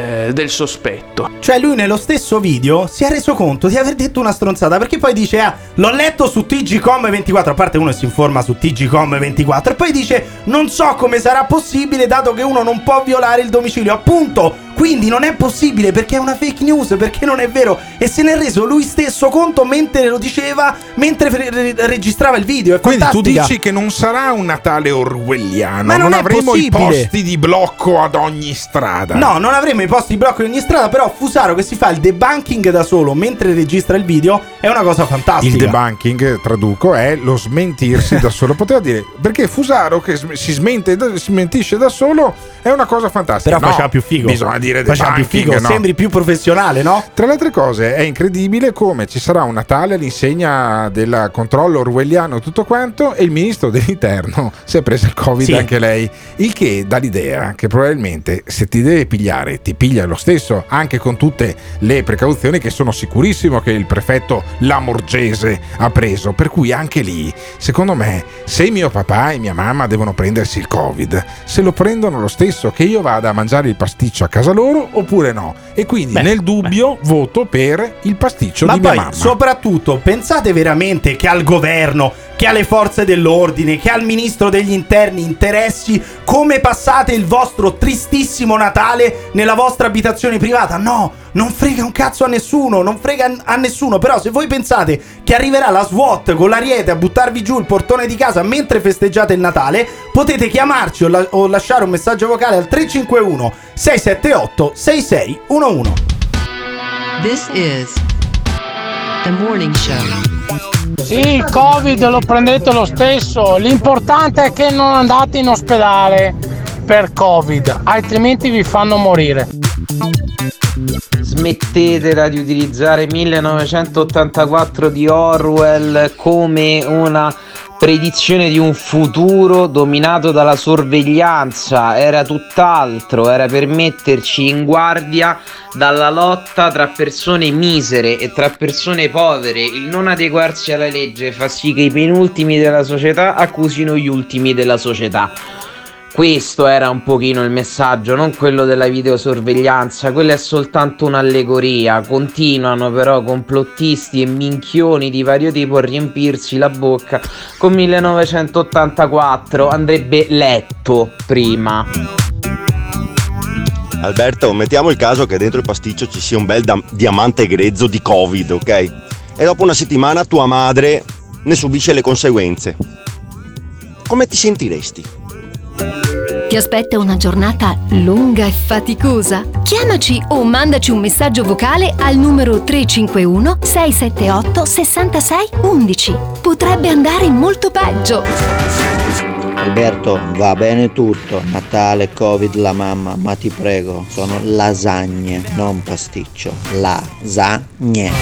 sospetto. Cioè lui nello stesso video si è reso conto di aver detto una stronzata, perché poi dice l'ho letto su TGCOM24, a parte uno si informa su TGCOM24, e poi dice non so come sarà possibile dato che uno non può violare il domicilio, appunto, quindi non è possibile perché è una fake news, perché non è vero, e se ne è reso lui stesso conto mentre lo diceva, mentre registrava il video. È quindi fantastica. Tu dici che non sarà un Natale orwelliano, ma non avremo possibile. I posti di blocco ad ogni strada, no, non avremo i posti di blocco ad ogni strada, però Fusaro che si fa il debunking da solo mentre registra il video è una cosa fantastica. Il debunking, traduco, è lo smentirsi da solo. Poteva dire perché Fusaro che si smentisce da solo è una cosa fantastica, però no, faceva più figo, bisogna dire facciamo più figo, no? Sembri più professionale, no? Tra le altre cose è incredibile come ci sarà un Natale all'insegna del controllo orwelliano, tutto quanto, e il ministro dell'interno si è presa il Covid anche lei, il che dà l'idea che probabilmente se ti deve pigliare ti piglia lo stesso, anche con tutte le precauzioni che sono sicurissimo che il prefetto Lamorgese ha preso, per cui anche lì secondo me se mio papà e mia mamma devono prendersi il Covid. Se lo prendono lo stesso che io vada a mangiare il pasticcio a casa loro oppure no. E quindi nel dubbio voto per il pasticcio di mia mamma. Ma poi soprattutto pensate veramente che al governo, che alle forze dell'ordine, che al ministro degli interni interessi come passate il vostro tristissimo Natale nella vostra abitazione privata? No, non frega un cazzo a nessuno, non frega a nessuno. Però se voi pensate che arriverà la SWAT con l'ariete a buttarvi giù il portone di casa mentre festeggiate il Natale, potete chiamarci o lasciare un messaggio vocale al 351 678 6611. This is The Morning Show. Sì, il Covid lo prendete lo stesso, l'importante è che non andate in ospedale per Covid, altrimenti vi fanno morire. Smettetela di utilizzare 1984 di Orwell come una predizione di un futuro dominato dalla sorveglianza. Era tutt'altro, era per metterci in guardia dalla lotta tra persone misere e tra persone povere. Il non adeguarsi alla legge fa sì che i penultimi della società accusino gli ultimi della società. Questo era un pochino il messaggio, non quello della videosorveglianza, quella è soltanto un'allegoria. Continuano però complottisti e minchioni di vario tipo a riempirsi la bocca con 1984, andrebbe letto prima. Alberto, mettiamo il caso che dentro il pasticcio ci sia un bel diamante grezzo di Covid, ok? E dopo una settimana tua madre ne subisce le conseguenze. Come ti sentiresti? Ti aspetta una giornata lunga e faticosa? Chiamaci o mandaci un messaggio vocale al numero 351 678 66 11. Potrebbe andare molto peggio. Alberto, va bene tutto, Natale, Covid, la mamma, ma ti prego, sono lasagne, non pasticcio, lasagne.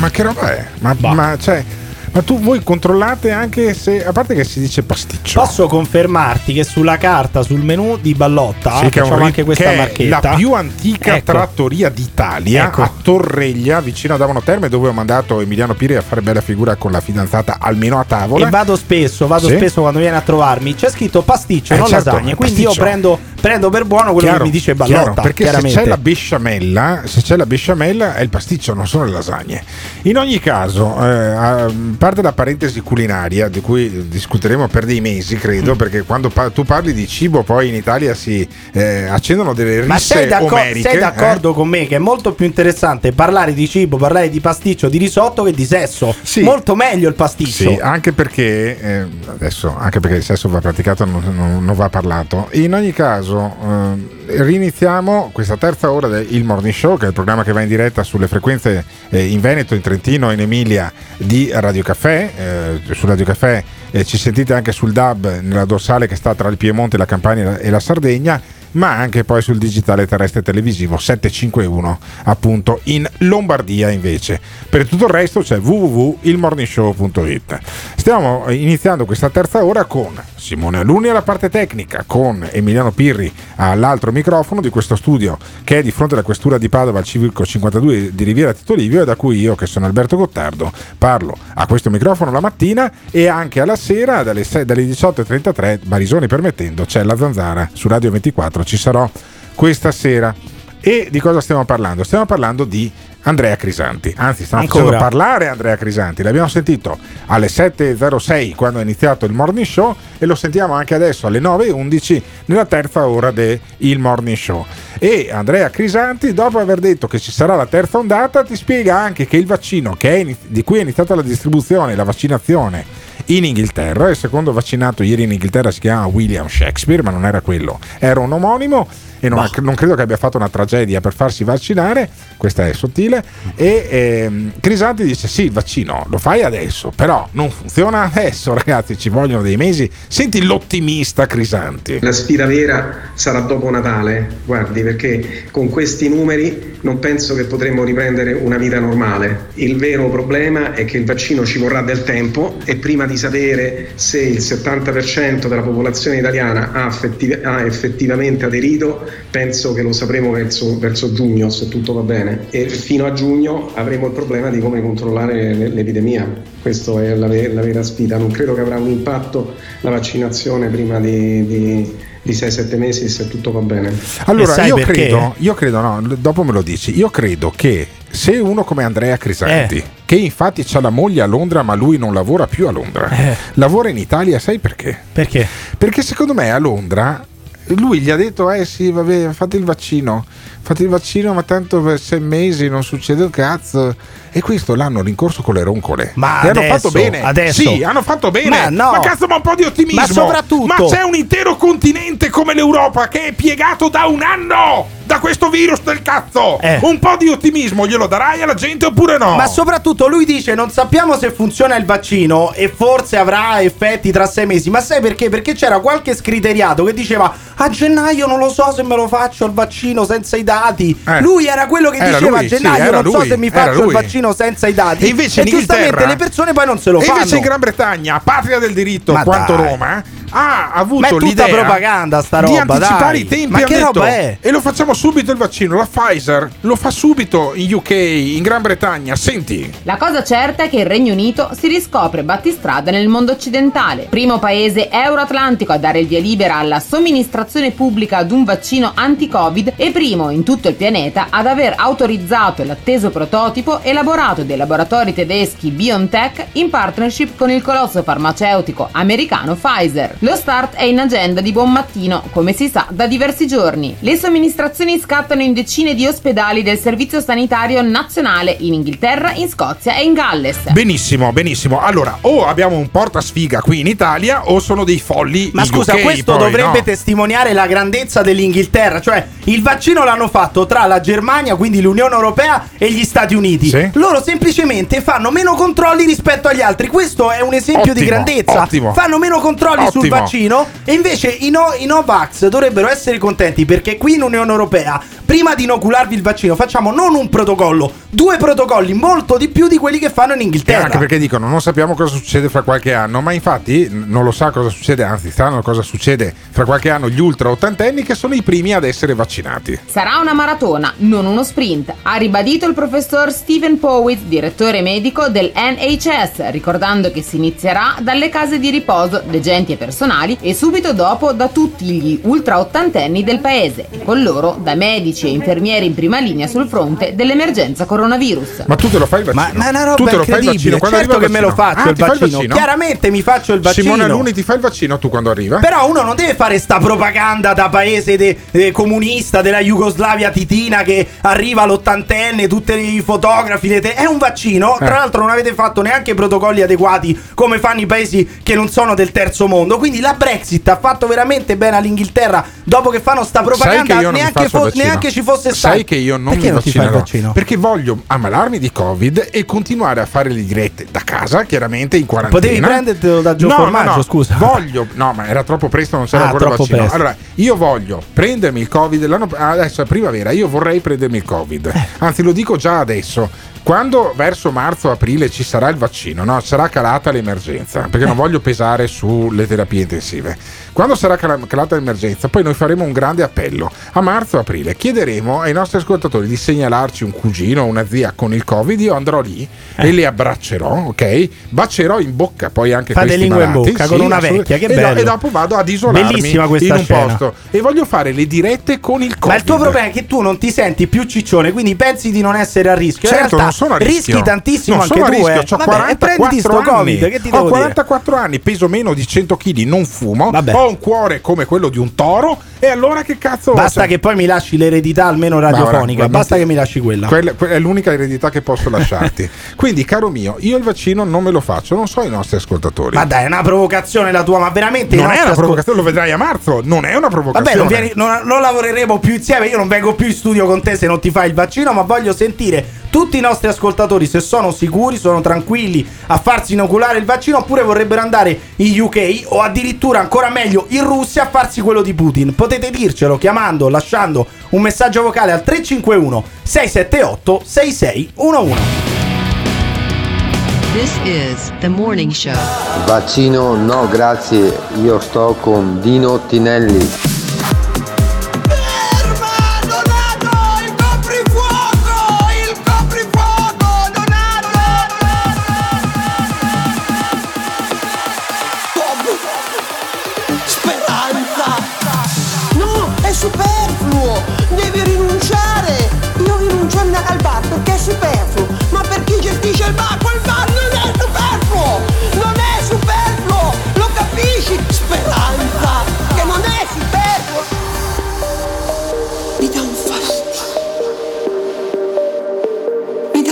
Ma che roba è? Ma cioè... Ma voi controllate anche se, a parte che si dice pasticcio. Posso confermarti che sulla carta, sul menù di Ballotta, sì, facciamo anche questa marchetta, la più antica trattoria d'Italia, a Torreglia, vicino ad Abano Terme, dove ho mandato Emiliano Pirri a fare bella figura con la fidanzata, almeno a tavola. E vado spesso quando viene a trovarmi. C'è scritto pasticcio, non lasagne. Quindi pasticcio. Io prendo per buono quello che mi dice Ballotta. Chiaro, perché se c'è la besciamella è il pasticcio, non sono le lasagne. In ogni caso, parte la parentesi culinaria di cui discuteremo per dei mesi, credo, perché quando tu parli di cibo poi in Italia si accendono delle risse omeriche. Ma sei d'accordo con me che è molto più interessante parlare di cibo, parlare di pasticcio, di risotto che di sesso? Sì. Molto meglio il pasticcio. Sì, anche perché il sesso va praticato, non va parlato. In ogni caso riniziamo questa terza ora del Morning Show, che è il programma che va in diretta sulle frequenze in Veneto, in Trentino, in Emilia di Radio Caffè. Su Radio Caffè ci sentite anche sul DAB, nella dorsale che sta tra il Piemonte, la Campania e la Sardegna, ma anche poi sul digitale terrestre televisivo 751 appunto in Lombardia. Invece per tutto il resto c'è www.ilmorningshow.it. stiamo iniziando questa terza ora con Simone Alunni alla parte tecnica, con Emiliano Pirri all'altro microfono di questo studio che è di fronte alla questura di Padova al civico 52 di Riviera Tito Livio, e da cui io, che sono Alberto Gottardo, parlo a questo microfono la mattina e anche alla sera dalle 18.33, Barisoni permettendo. C'è La Zanzara su Radio 24, ci sarò questa sera. E di cosa stiamo parlando? Stiamo parlando di Andrea Crisanti, anzi stiamo facendo parlare Andrea Crisanti. L'abbiamo sentito alle 7.06 quando è iniziato il Morning Show e lo sentiamo anche adesso alle 9.11 nella terza ora del Morning Show. E Andrea Crisanti, dopo aver detto che ci sarà la terza ondata, ti spiega anche che il vaccino di cui è iniziata la distribuzione, la vaccinazione in Inghilterra, il secondo vaccinato ieri in Inghilterra si chiama William Shakespeare, ma non era quello, era un omonimo, e non credo che abbia fatto una tragedia per farsi vaccinare, questa è sottile. E Crisanti dice sì, il vaccino lo fai adesso, però non funziona adesso, ragazzi, ci vogliono dei mesi. Senti l'ottimista Crisanti. La sfida vera sarà dopo Natale, guardi, perché con questi numeri non penso che potremo riprendere una vita normale. Il vero problema è che il vaccino ci vorrà del tempo, e prima di sapere se il 70% della popolazione italiana ha effettivamente aderito penso che lo sapremo verso giugno, se tutto va bene, e fino a giugno avremo il problema di come controllare l'epidemia. Questa è la vera sfida. Non credo che avrà un impatto la vaccinazione prima di 6-7 mesi, se tutto va bene. Allora io credo, no, dopo me lo dici, io credo che se uno come Andrea Crisanti, che infatti c'ha la moglie a Londra ma lui non lavora più a Londra, lavora in Italia, sai perché? Perché secondo me a Londra lui gli ha detto sì vabbè, fate il vaccino, ma tanto per 6 mesi non succede un cazzo, e questo l'hanno rincorso con le roncole. Ma adesso, hanno fatto bene adesso. Sì, hanno fatto bene, ma cazzo, ma un po' di ottimismo, ma soprattutto, ma c'è un intero continente come l'Europa che è piegato da un anno da questo virus del cazzo, un po' di ottimismo glielo darai alla gente oppure no? Ma soprattutto lui dice non sappiamo se funziona il vaccino e forse avrà effetti tra 6 mesi, ma sai perché? Perché c'era qualche scriteriato che diceva a gennaio non lo so se me lo faccio il vaccino senza i dati, lui era quello che era, diceva lui, a gennaio sì, non lui, so se mi faccio il vaccino senza i dati, e giustamente le persone poi non se lo fanno. Invece in Gran Bretagna, patria del diritto, ma quanto dai. Roma ha avuto, ma è tutta l'idea propaganda sta roba, di anticipare dai. I tempi, ma che detto, roba è? E lo facciamo subito il vaccino, la Pfizer lo fa subito in UK, in Gran Bretagna. Senti, la cosa certa è che il Regno Unito si riscopre battistrada nel mondo occidentale, primo paese euroatlantico a dare il via libera alla somministrazione pubblica ad un vaccino anti-Covid e primo in tutto il pianeta ad aver autorizzato l'atteso prototipo elaborato dai laboratori tedeschi BioNTech in partnership con il colosso farmaceutico americano Pfizer. Lo start è in agenda di buon mattino, come si sa da diversi giorni. Le somministrazioni scattano in decine di ospedali del Servizio Sanitario Nazionale in Inghilterra, in Scozia e in Galles. Benissimo, benissimo. Allora, o abbiamo un portasfiga qui in Italia o sono dei folli. Ma scusa, UK, questo poi, dovrebbe testimoniare la grandezza dell'Inghilterra, cioè il vaccino l'hanno fatto tra la Germania, quindi l'Unione Europea, e gli Stati Uniti. Sì. Loro semplicemente fanno meno controlli rispetto agli altri. Questo è un esempio ottimo, di grandezza. Ottimo. Fanno meno controlli ottimo. Sul vaccino, e invece i Novax dovrebbero essere contenti perché qui in Unione Europea prima di inocularvi il vaccino facciamo non un protocollo, 2 protocolli, molto di più di quelli che fanno in Inghilterra. E anche perché dicono non sappiamo cosa succede fra qualche anno, ma infatti non lo sa cosa succede, anzi sanno cosa succede fra qualche anno gli ultra ottantenni che sono i primi ad essere vaccinati. Sarà una maratona, non uno sprint, ha ribadito il professor Stephen Powitz, direttore medico del NHS, ricordando che si inizierà dalle case di riposo, degenti e personali, e subito dopo da tutti gli ultra ottantenni del paese, e con loro da medici e infermieri in prima linea sul fronte dell'emergenza coronavirus. Ma tu te lo fai il vaccino? Ma è una roba tu te lo fai il vaccino? Quando certo che me lo faccio il vaccino. Il vaccino, chiaramente mi faccio il vaccino. Simone Alunni ti fa il vaccino tu quando arriva? Però uno non deve fare sta propaganda da paese comunista della Jugoslavia titina che arriva all'80enne, tutti i fotografi, è un vaccino, tra l'altro non avete fatto neanche protocolli adeguati come fanno i paesi che non sono del terzo mondo, quindi la Brexit ha fatto veramente bene all'Inghilterra dopo che fanno sta propaganda, neanche ci fosse stato. Sai che io non mi vaccino? Perché voglio ammalarmi di Covid e continuare a fare le dirette da casa, chiaramente in quarantena. Potevi prendertelo da Gio Formaggio, scusa. No, ma era troppo presto, non c'era ancora il vaccino. Presto. Allora, io voglio prendermi il Covid adesso a primavera, io vorrei prendermi il Covid. Anzi, lo dico già adesso. Quando verso marzo-aprile ci sarà il vaccino, no? Sarà calata l'emergenza, perché non voglio pesare sulle terapie intensive. Quando sarà calata l'emergenza, poi noi faremo un grande appello. A marzo-aprile chiederemo ai nostri ascoltatori di segnalarci un cugino o una zia con il Covid. Io andrò lì e le abbraccerò, ok? Bacerò in bocca poi anche questi malati. Fate lingua in bocca, sì, con una vecchia, che bello. E dopo vado ad isolarmi in un posto. E voglio fare le dirette con il Covid. Ma il tuo problema è che tu non ti senti più ciccione, quindi pensi di non essere a rischio. Certo, in realtà sono a rischio. Rischi tantissimo, non anche sono a rischio. Ho 44 anni. COVID, che ti devo dire? Anni, peso meno di 100 kg, non fumo, ho un cuore come quello di un toro, e allora che cazzo? Basta che poi mi lasci l'eredità almeno radiofonica, basta che mi lasci quella è l'unica eredità che posso lasciarti. Quindi caro mio, io il vaccino non me lo faccio, non so i nostri ascoltatori. Ma dai, è una provocazione la tua, ma veramente non è una provocazione, lo vedrai a marzo, non è una provocazione. Vabbè, non lavoreremo più insieme, io non vengo più in studio con te se non ti fai il vaccino, ma voglio sentire tutti i nostri ascoltatori se sono sicuri, sono tranquilli a farsi inoculare il vaccino, oppure vorrebbero andare in UK o addirittura ancora meglio in Russia a farsi quello di Putin. Potete dircelo chiamando, lasciando un messaggio vocale al 351 678 6611. This is the morning show. Vaccino no grazie, io sto con Dino Tinelli. Mi dà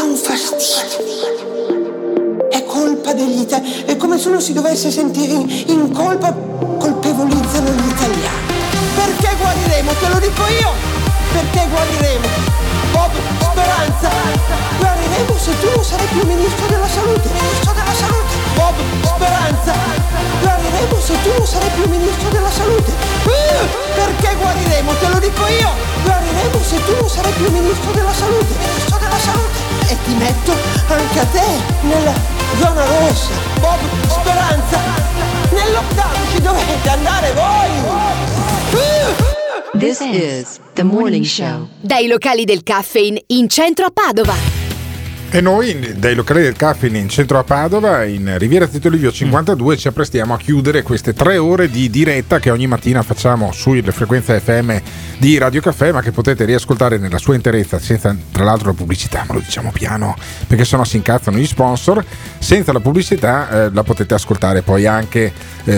un fastidio. È colpa degli italiani. È come se uno si dovesse sentire in colpa. Colpevolizzano gli italiani. Perché guariremo? Te lo dico io. Perché guariremo? Bob Speranza, guariremo se tu non sarai più ministro della salute. Bob Speranza, guariremo se tu non sarai più ministro della salute. Perché guariremo? Te lo dico io. Guariremo se tu non sarai più ministro della salute. E ti metto anche a te nella zona rossa. Bob Speranza, nel lockdown ci dovete andare voi. This is The Morning Show. Dai locali del caffè in centro a Padova. E noi dai locali del caffè in centro a Padova, in Riviera Tito Livio 52, ci apprestiamo a chiudere queste 3 ore di diretta che ogni mattina facciamo sulle frequenze FM di Radio Caffè, ma che potete riascoltare nella sua interezza senza, tra l'altro, la pubblicità. Ma lo diciamo piano, perché sennò si incazzano gli sponsor. Senza la pubblicità la potete ascoltare poi anche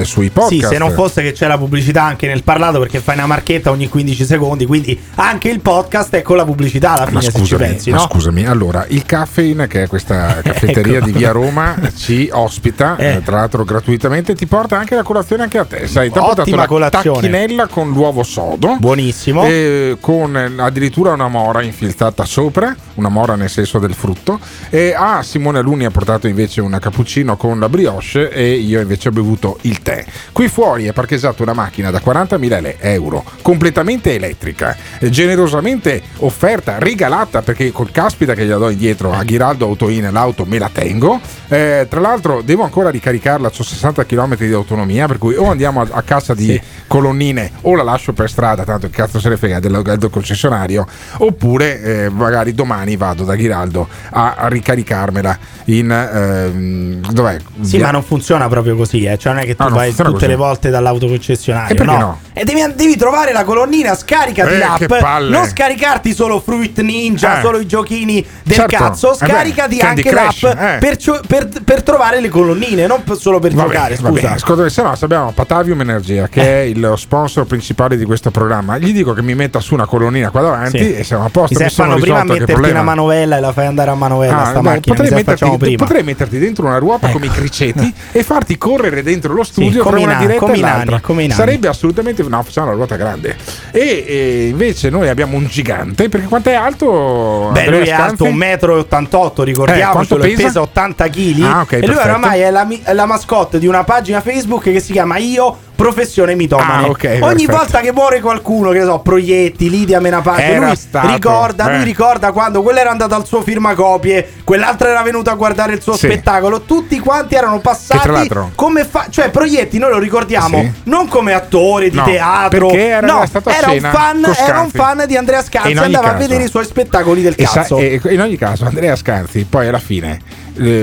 sui podcast. Sì, se non fosse che c'è la pubblicità anche nel parlato, perché fai una marchetta ogni 15 secondi, quindi anche il podcast è con la pubblicità alla fine, ma scusami, se ci pensi, no? Ma scusami, allora, il Caffein, che è questa caffetteria ecco, di Via Roma, ci ospita, tra l'altro gratuitamente, ti porta anche la colazione anche a te. Sai, ti ha portato la colazione, tacchinella con l'uovo sodo. Buonissimo. E con addirittura una mora infilzata sopra, una mora nel senso del frutto. E a Simone Alunni ha portato invece un cappuccino con la brioche e io invece ho bevuto il tè. Qui fuori è parcheggiata una macchina da 40.000 euro, completamente elettrica, generosamente offerta, regalata, perché col caspita che gliela do indietro a Giraldo Autoin l'auto me la tengo, tra l'altro devo ancora ricaricarla, ho 60 km di autonomia, per cui o andiamo a cassa di colonnine o la lascio per strada, tanto il cazzo se ne frega del concessionario, oppure magari domani vado da Giraldo a ricaricarmela in dov'è? Sì, ma non funziona proprio così, cioè non è che tu vai tutte così le volte dall'autoconcessionario, no? E devi trovare la colonnina, scaricati l'app, non scaricarti solo Fruit Ninja, solo i giochini del cazzo, scaricati anche Crash, l'app per trovare le colonnine, non solo per giocare. Scusa, se no abbiamo Patavium Energia, che è il sponsor principale di questo programma, gli dico che mi metta su una colonnina qua davanti e siamo a posto. Mi fanno prima metterti una manovella e la fai andare a manovella, sta macchina. Potrei metterti dentro una ruota come i criceti e farti correre dentro lo studio per una diretta e l'altra. Sarebbe assolutamente, no, facciamo la ruota grande. E invece noi abbiamo un gigante, perché quanto è alto? Beh, lui è alto 1,88 m, ricordiamoci, pesa 80 kg. Ah, okay, e lui oramai è la mascotte di una pagina Facebook che si chiama Io Professione Mitomane. Ogni volta che muore qualcuno, che ne so, Proietti, Lidia Menapaglia, lui ricorda quando quello era andato al suo firmacopie, quell'altro era venuto a guardare il suo spettacolo, tutti quanti erano passati come cioè Proietti noi lo ricordiamo non come attore di teatro, era un fan di Andrea Scanzi, andava a vedere i suoi spettacoli del cazzo. E in ogni caso Andrea Scanzi poi alla fine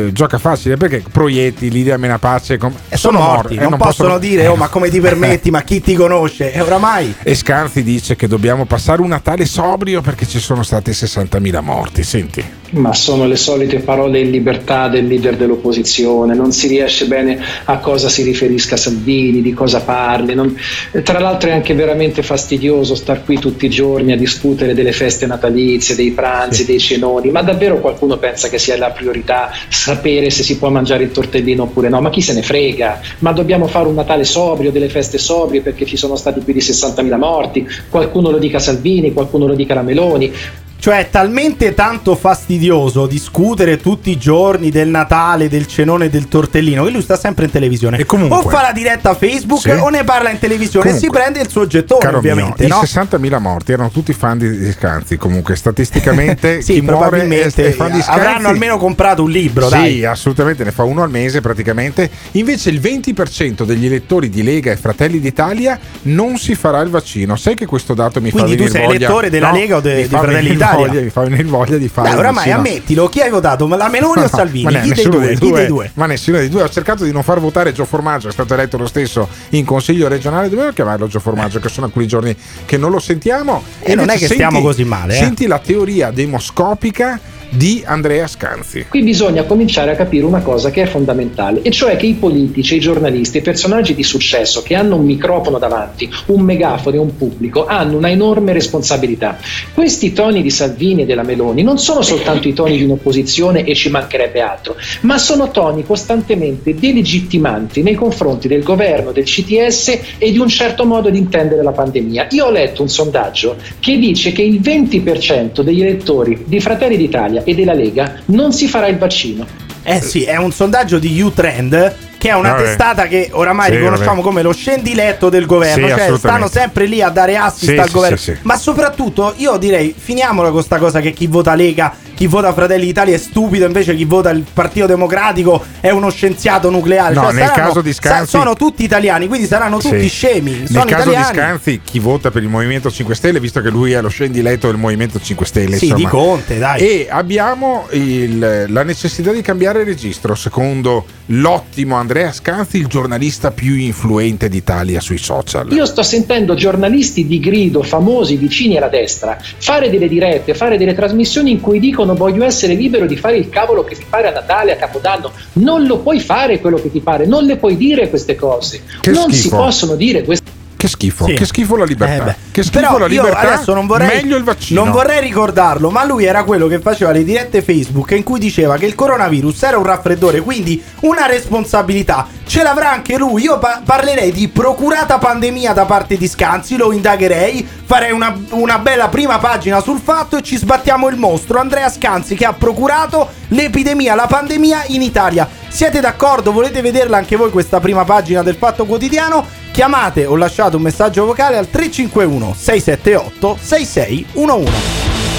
gioca facile, perché Proietti, Lidia Menapace sono morti, non possono dire, oh ma come ti permetti, ma chi ti conosce? E oramai. E Scanzi dice che dobbiamo passare un Natale sobrio perché ci sono stati 60.000 morti. Senti, ma sono le solite parole in libertà del leader dell'opposizione, non si riesce bene a cosa si riferisca Salvini, di cosa parli. Tra l'altro è anche veramente fastidioso star qui tutti i giorni a discutere delle feste natalizie, dei pranzi, dei cenoni, ma davvero qualcuno pensa che sia la priorità sapere se si può mangiare il tortellino oppure no? Ma chi se ne frega? Ma dobbiamo fare un Natale sobrio, delle feste sobrie, perché ci sono stati più di 60.000 morti. Qualcuno lo dica Salvini, qualcuno lo dica la Meloni. Cioè è talmente tanto fastidioso discutere tutti i giorni del Natale, del cenone, del tortellino, che lui sta sempre in televisione. E comunque, o fa la diretta a Facebook o ne parla in televisione, comunque, e si prende il suo gettone, caro ovviamente mio, no? I 60.000 morti erano tutti fan di Scanzi, comunque statisticamente chi probabilmente muore è fan di Scanzi. Avranno almeno comprato un libro, dai. Assolutamente, ne fa uno al mese praticamente. Invece il 20% degli elettori di Lega e Fratelli d'Italia non si farà il vaccino. Sai che questo dato mi quindi fa venire voglia? Quindi tu sei elettore della Lega o di Fratelli d'Italia? Mi fa venire voglia di fare. Oramai ammettilo, chi hai votato? La Meloni o Salvini? Chi dei due? Ma nessuno dei due. Ho cercato di non far votare Gio Formaggio, è stato eletto lo stesso in consiglio regionale. Dovevo chiamarlo Gio Formaggio, che sono alcuni giorni che non lo sentiamo. E non è che stiamo così male. Senti la teoria demoscopica di Andrea Scanzi. Qui bisogna cominciare a capire una cosa che è fondamentale, e cioè che i politici, i giornalisti, i personaggi di successo che hanno un microfono davanti, un megafono e un pubblico hanno una enorme responsabilità. Questi toni di Salvini e della Meloni non sono soltanto i toni di un'opposizione, e ci mancherebbe altro, ma sono toni costantemente delegittimanti nei confronti del governo, del CTS e di un certo modo di intendere la pandemia. Io ho letto un sondaggio che dice che il 20% degli elettori di Fratelli d'Italia e della Lega non si farà il vaccino. Eh sì, è un sondaggio di U-Trend, che è una testata che oramai riconosciamo come lo scendiletto del governo, cioè stanno sempre lì a dare assist al governo. Ma soprattutto io direi, finiamola con sta cosa che chi vota Lega, chi vota Fratelli d'Italia è stupido, invece chi vota il Partito Democratico è uno scienziato nucleare. No, cioè, nel caso di Scanzi sono tutti italiani, quindi saranno tutti scemi. Nel caso italiani. Di Scanzi, chi vota per il Movimento 5 Stelle, visto che lui è lo scendiletto del Movimento 5 Stelle, sì, di Conte, dai. E abbiamo la necessità di cambiare registro, secondo l'ottimo Andrea Scanzi, il giornalista più influente d'Italia sui social. Io sto sentendo giornalisti di grido, famosi, vicini alla destra, fare delle dirette, fare delle trasmissioni in cui dicono: voglio essere libero di fare il cavolo che ti pare a Natale, a Capodanno. Non lo puoi fare quello che ti pare, non le puoi dire queste cose, che non schifo. Si possono dire queste. Che schifo, sì. Che schifo la libertà. Che schifo. Però la libertà. Io adesso non vorrei, meglio il vaccino. Non vorrei ricordarlo, ma lui era quello che faceva le dirette Facebook in cui diceva che il coronavirus era un raffreddore, quindi una responsabilità ce l'avrà anche lui. Io parlerei di procurata pandemia da parte di Scanzi, lo indagherei, farei una bella prima pagina sul Fatto e ci sbattiamo il mostro. Andrea Scanzi che ha procurato l'epidemia, la pandemia in Italia. Siete d'accordo? Volete vederla anche voi questa prima pagina del Fatto Quotidiano? Chiamate o lasciate un messaggio vocale al 351-678-6611.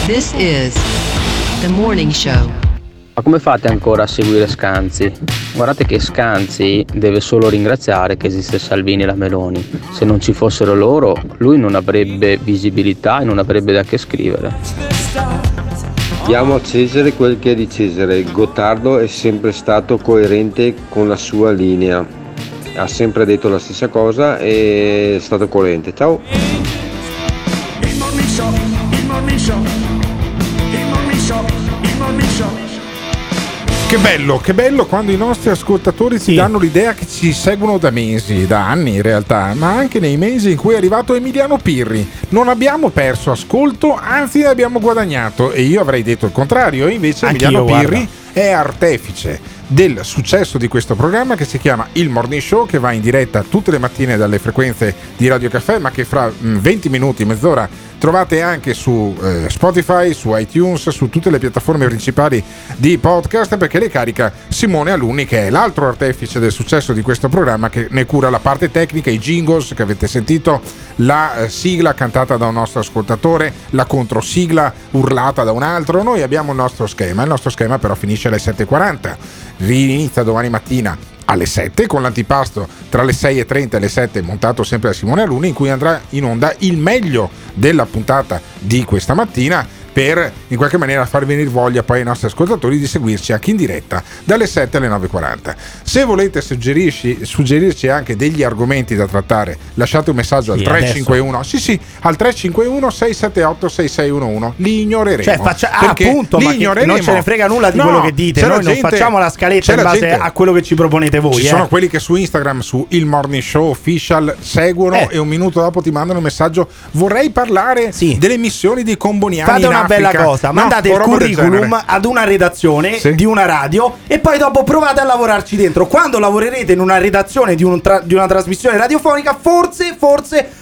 This is the morning show. Ma come fate ancora a seguire Scanzi? Guardate che Scanzi deve solo ringraziare che esiste Salvini e la Meloni. Se non ci fossero loro, lui non avrebbe visibilità e non avrebbe da che scrivere. Diamo a Cesare quel che è di Cesare. Gottardo è sempre stato coerente con la sua linea. Ha sempre detto la stessa cosa e è stato coerente. Ciao. Che bello quando i nostri ascoltatori ci danno l'idea che ci seguono da mesi, da anni in realtà, ma anche nei mesi in cui è arrivato Emiliano Pirri. Non abbiamo perso ascolto, anzi ne abbiamo guadagnato, e io avrei detto il contrario, e invece Emiliano Pirri è artefice del successo di questo programma che si chiama Il Morning Show, che va in diretta tutte le mattine dalle frequenze di Radio Caffè, ma che fra 20 minuti, mezz'ora, trovate anche su Spotify, su iTunes, su tutte le piattaforme principali di podcast, perché le carica Simone Alunni, che è l'altro artefice del successo di questo programma, che ne cura la parte tecnica, i jingles che avete sentito, la sigla cantata da un nostro ascoltatore, la controsigla urlata da un altro. Noi abbiamo il nostro schema però finisce alle 7:40, rinizia domani mattina alle 7 con l'antipasto tra le 6:30 e le 7, montato sempre da Simone Alunni, in cui andrà in onda il meglio della puntata di questa mattina, per in qualche maniera far venire voglia poi ai nostri ascoltatori di seguirci anche in diretta dalle 7 alle 9:40. Se volete suggerirci anche degli argomenti da trattare, lasciate un messaggio al 351 al 351 678 6611. Li ignoreremo. Cioè appunto, ma non ce ne frega nulla di quello che dite. Noi non facciamo la scaletta in base a quello che ci proponete voi. Ci sono quelli che su Instagram, su Il Morning Show Official, seguono e un minuto dopo ti mandano un messaggio: vorrei parlare delle missioni di Comboniani. Fate una bella cosa, mandate il curriculum ad una redazione di una radio e poi dopo provate a lavorarci dentro. Quando lavorerete in una redazione di una trasmissione radiofonica, forse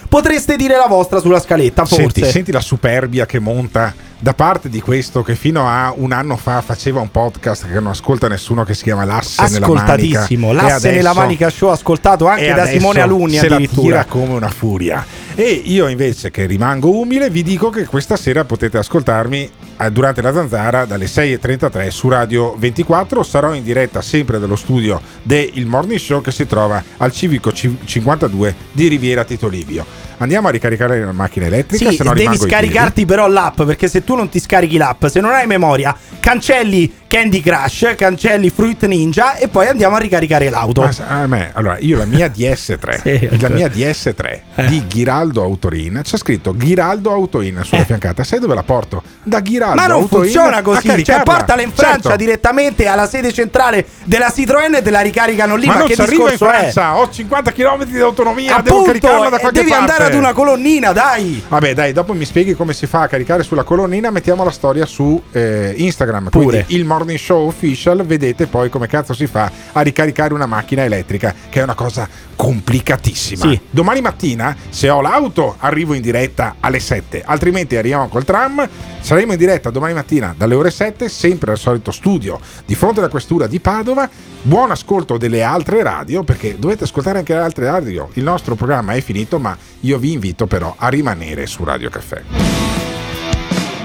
potreste dire la vostra sulla scaletta. Senti la superbia che monta da parte di questo che fino a un anno fa faceva un podcast che non ascolta nessuno, che si chiama L'asse nella manica. Ascoltatissimo, L'asse nella manica show, ascoltato anche da Simone Alunni, se la tira come una furia. E io invece, che rimango umile, vi dico che questa sera potete ascoltarmi durante La Zanzara dalle 6:33 su Radio 24. Sarò in diretta sempre dallo studio del Morning Show, che si trova al Civico 52 di Riviera Tito Livio. Andiamo a ricaricare la macchina elettrica. Devi scaricarti però l'app, perché se tu non ti scarichi l'app, se non hai memoria, cancelli Candy Crush, cancelli Fruit Ninja e poi andiamo a ricaricare l'auto. Allora, io la mia DS3 sì, la mia DS3 di Giraldo Autoin, c'è scritto Giraldo Autoin sulla fiancata. Sai dove la porto? Da Giraldo Autoin. Ma non Autoin funziona così, cioè portala in Francia, certo, direttamente alla sede centrale della Citroen e te la ricaricano lì. Ma non che discorso in Francia, ho 50 km di autonomia, appunto, devo caricarla da qualche parte. Devi andare ad una colonnina, dai. Vabbè, dai, dopo mi spieghi come si fa a caricare sulla colonnina, mettiamo la storia su Instagram, pure quindi, il Morning Show Official, vedete poi come cazzo si fa a ricaricare una macchina elettrica, che è una cosa complicatissima. Sì. Domani mattina, se ho l'auto, arrivo in diretta alle 7, altrimenti arriviamo col tram. Saremo in diretta domani mattina dalle ore 7, sempre al solito studio di fronte alla questura di Padova. Buon ascolto delle altre radio, perché dovete ascoltare anche le altre radio. Il nostro programma è finito, ma io vi invito però a rimanere su Radio Caffè.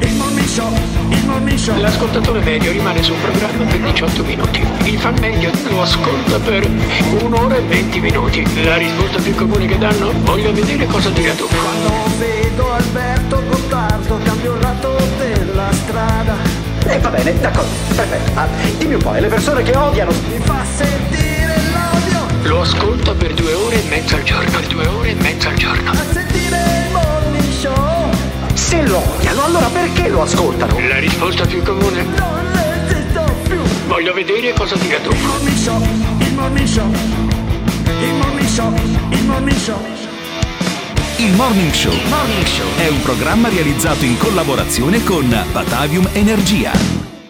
Il morning show. L'ascoltatore medio rimane sul programma per 18 minuti. Il fan medio lo ascolta per 1 ora e 20 minuti. La risposta più comune che danno: voglio vedere cosa dirà dopo. Quando vedo Alberto Gottardo cambio il lato della strada. E va bene, d'accordo, perfetto. Dimmi un po', le persone che odiano mi fa sentire l'odio. Lo ascolta per 2 ore e mezza al giorno. A sentire il morning show. Se lo odiano, allora perché lo ascoltano? La risposta più comune: non esisto più. Voglio vedere cosa dirà dopo. Il Morning Show è un programma realizzato in collaborazione con Patavium Energia.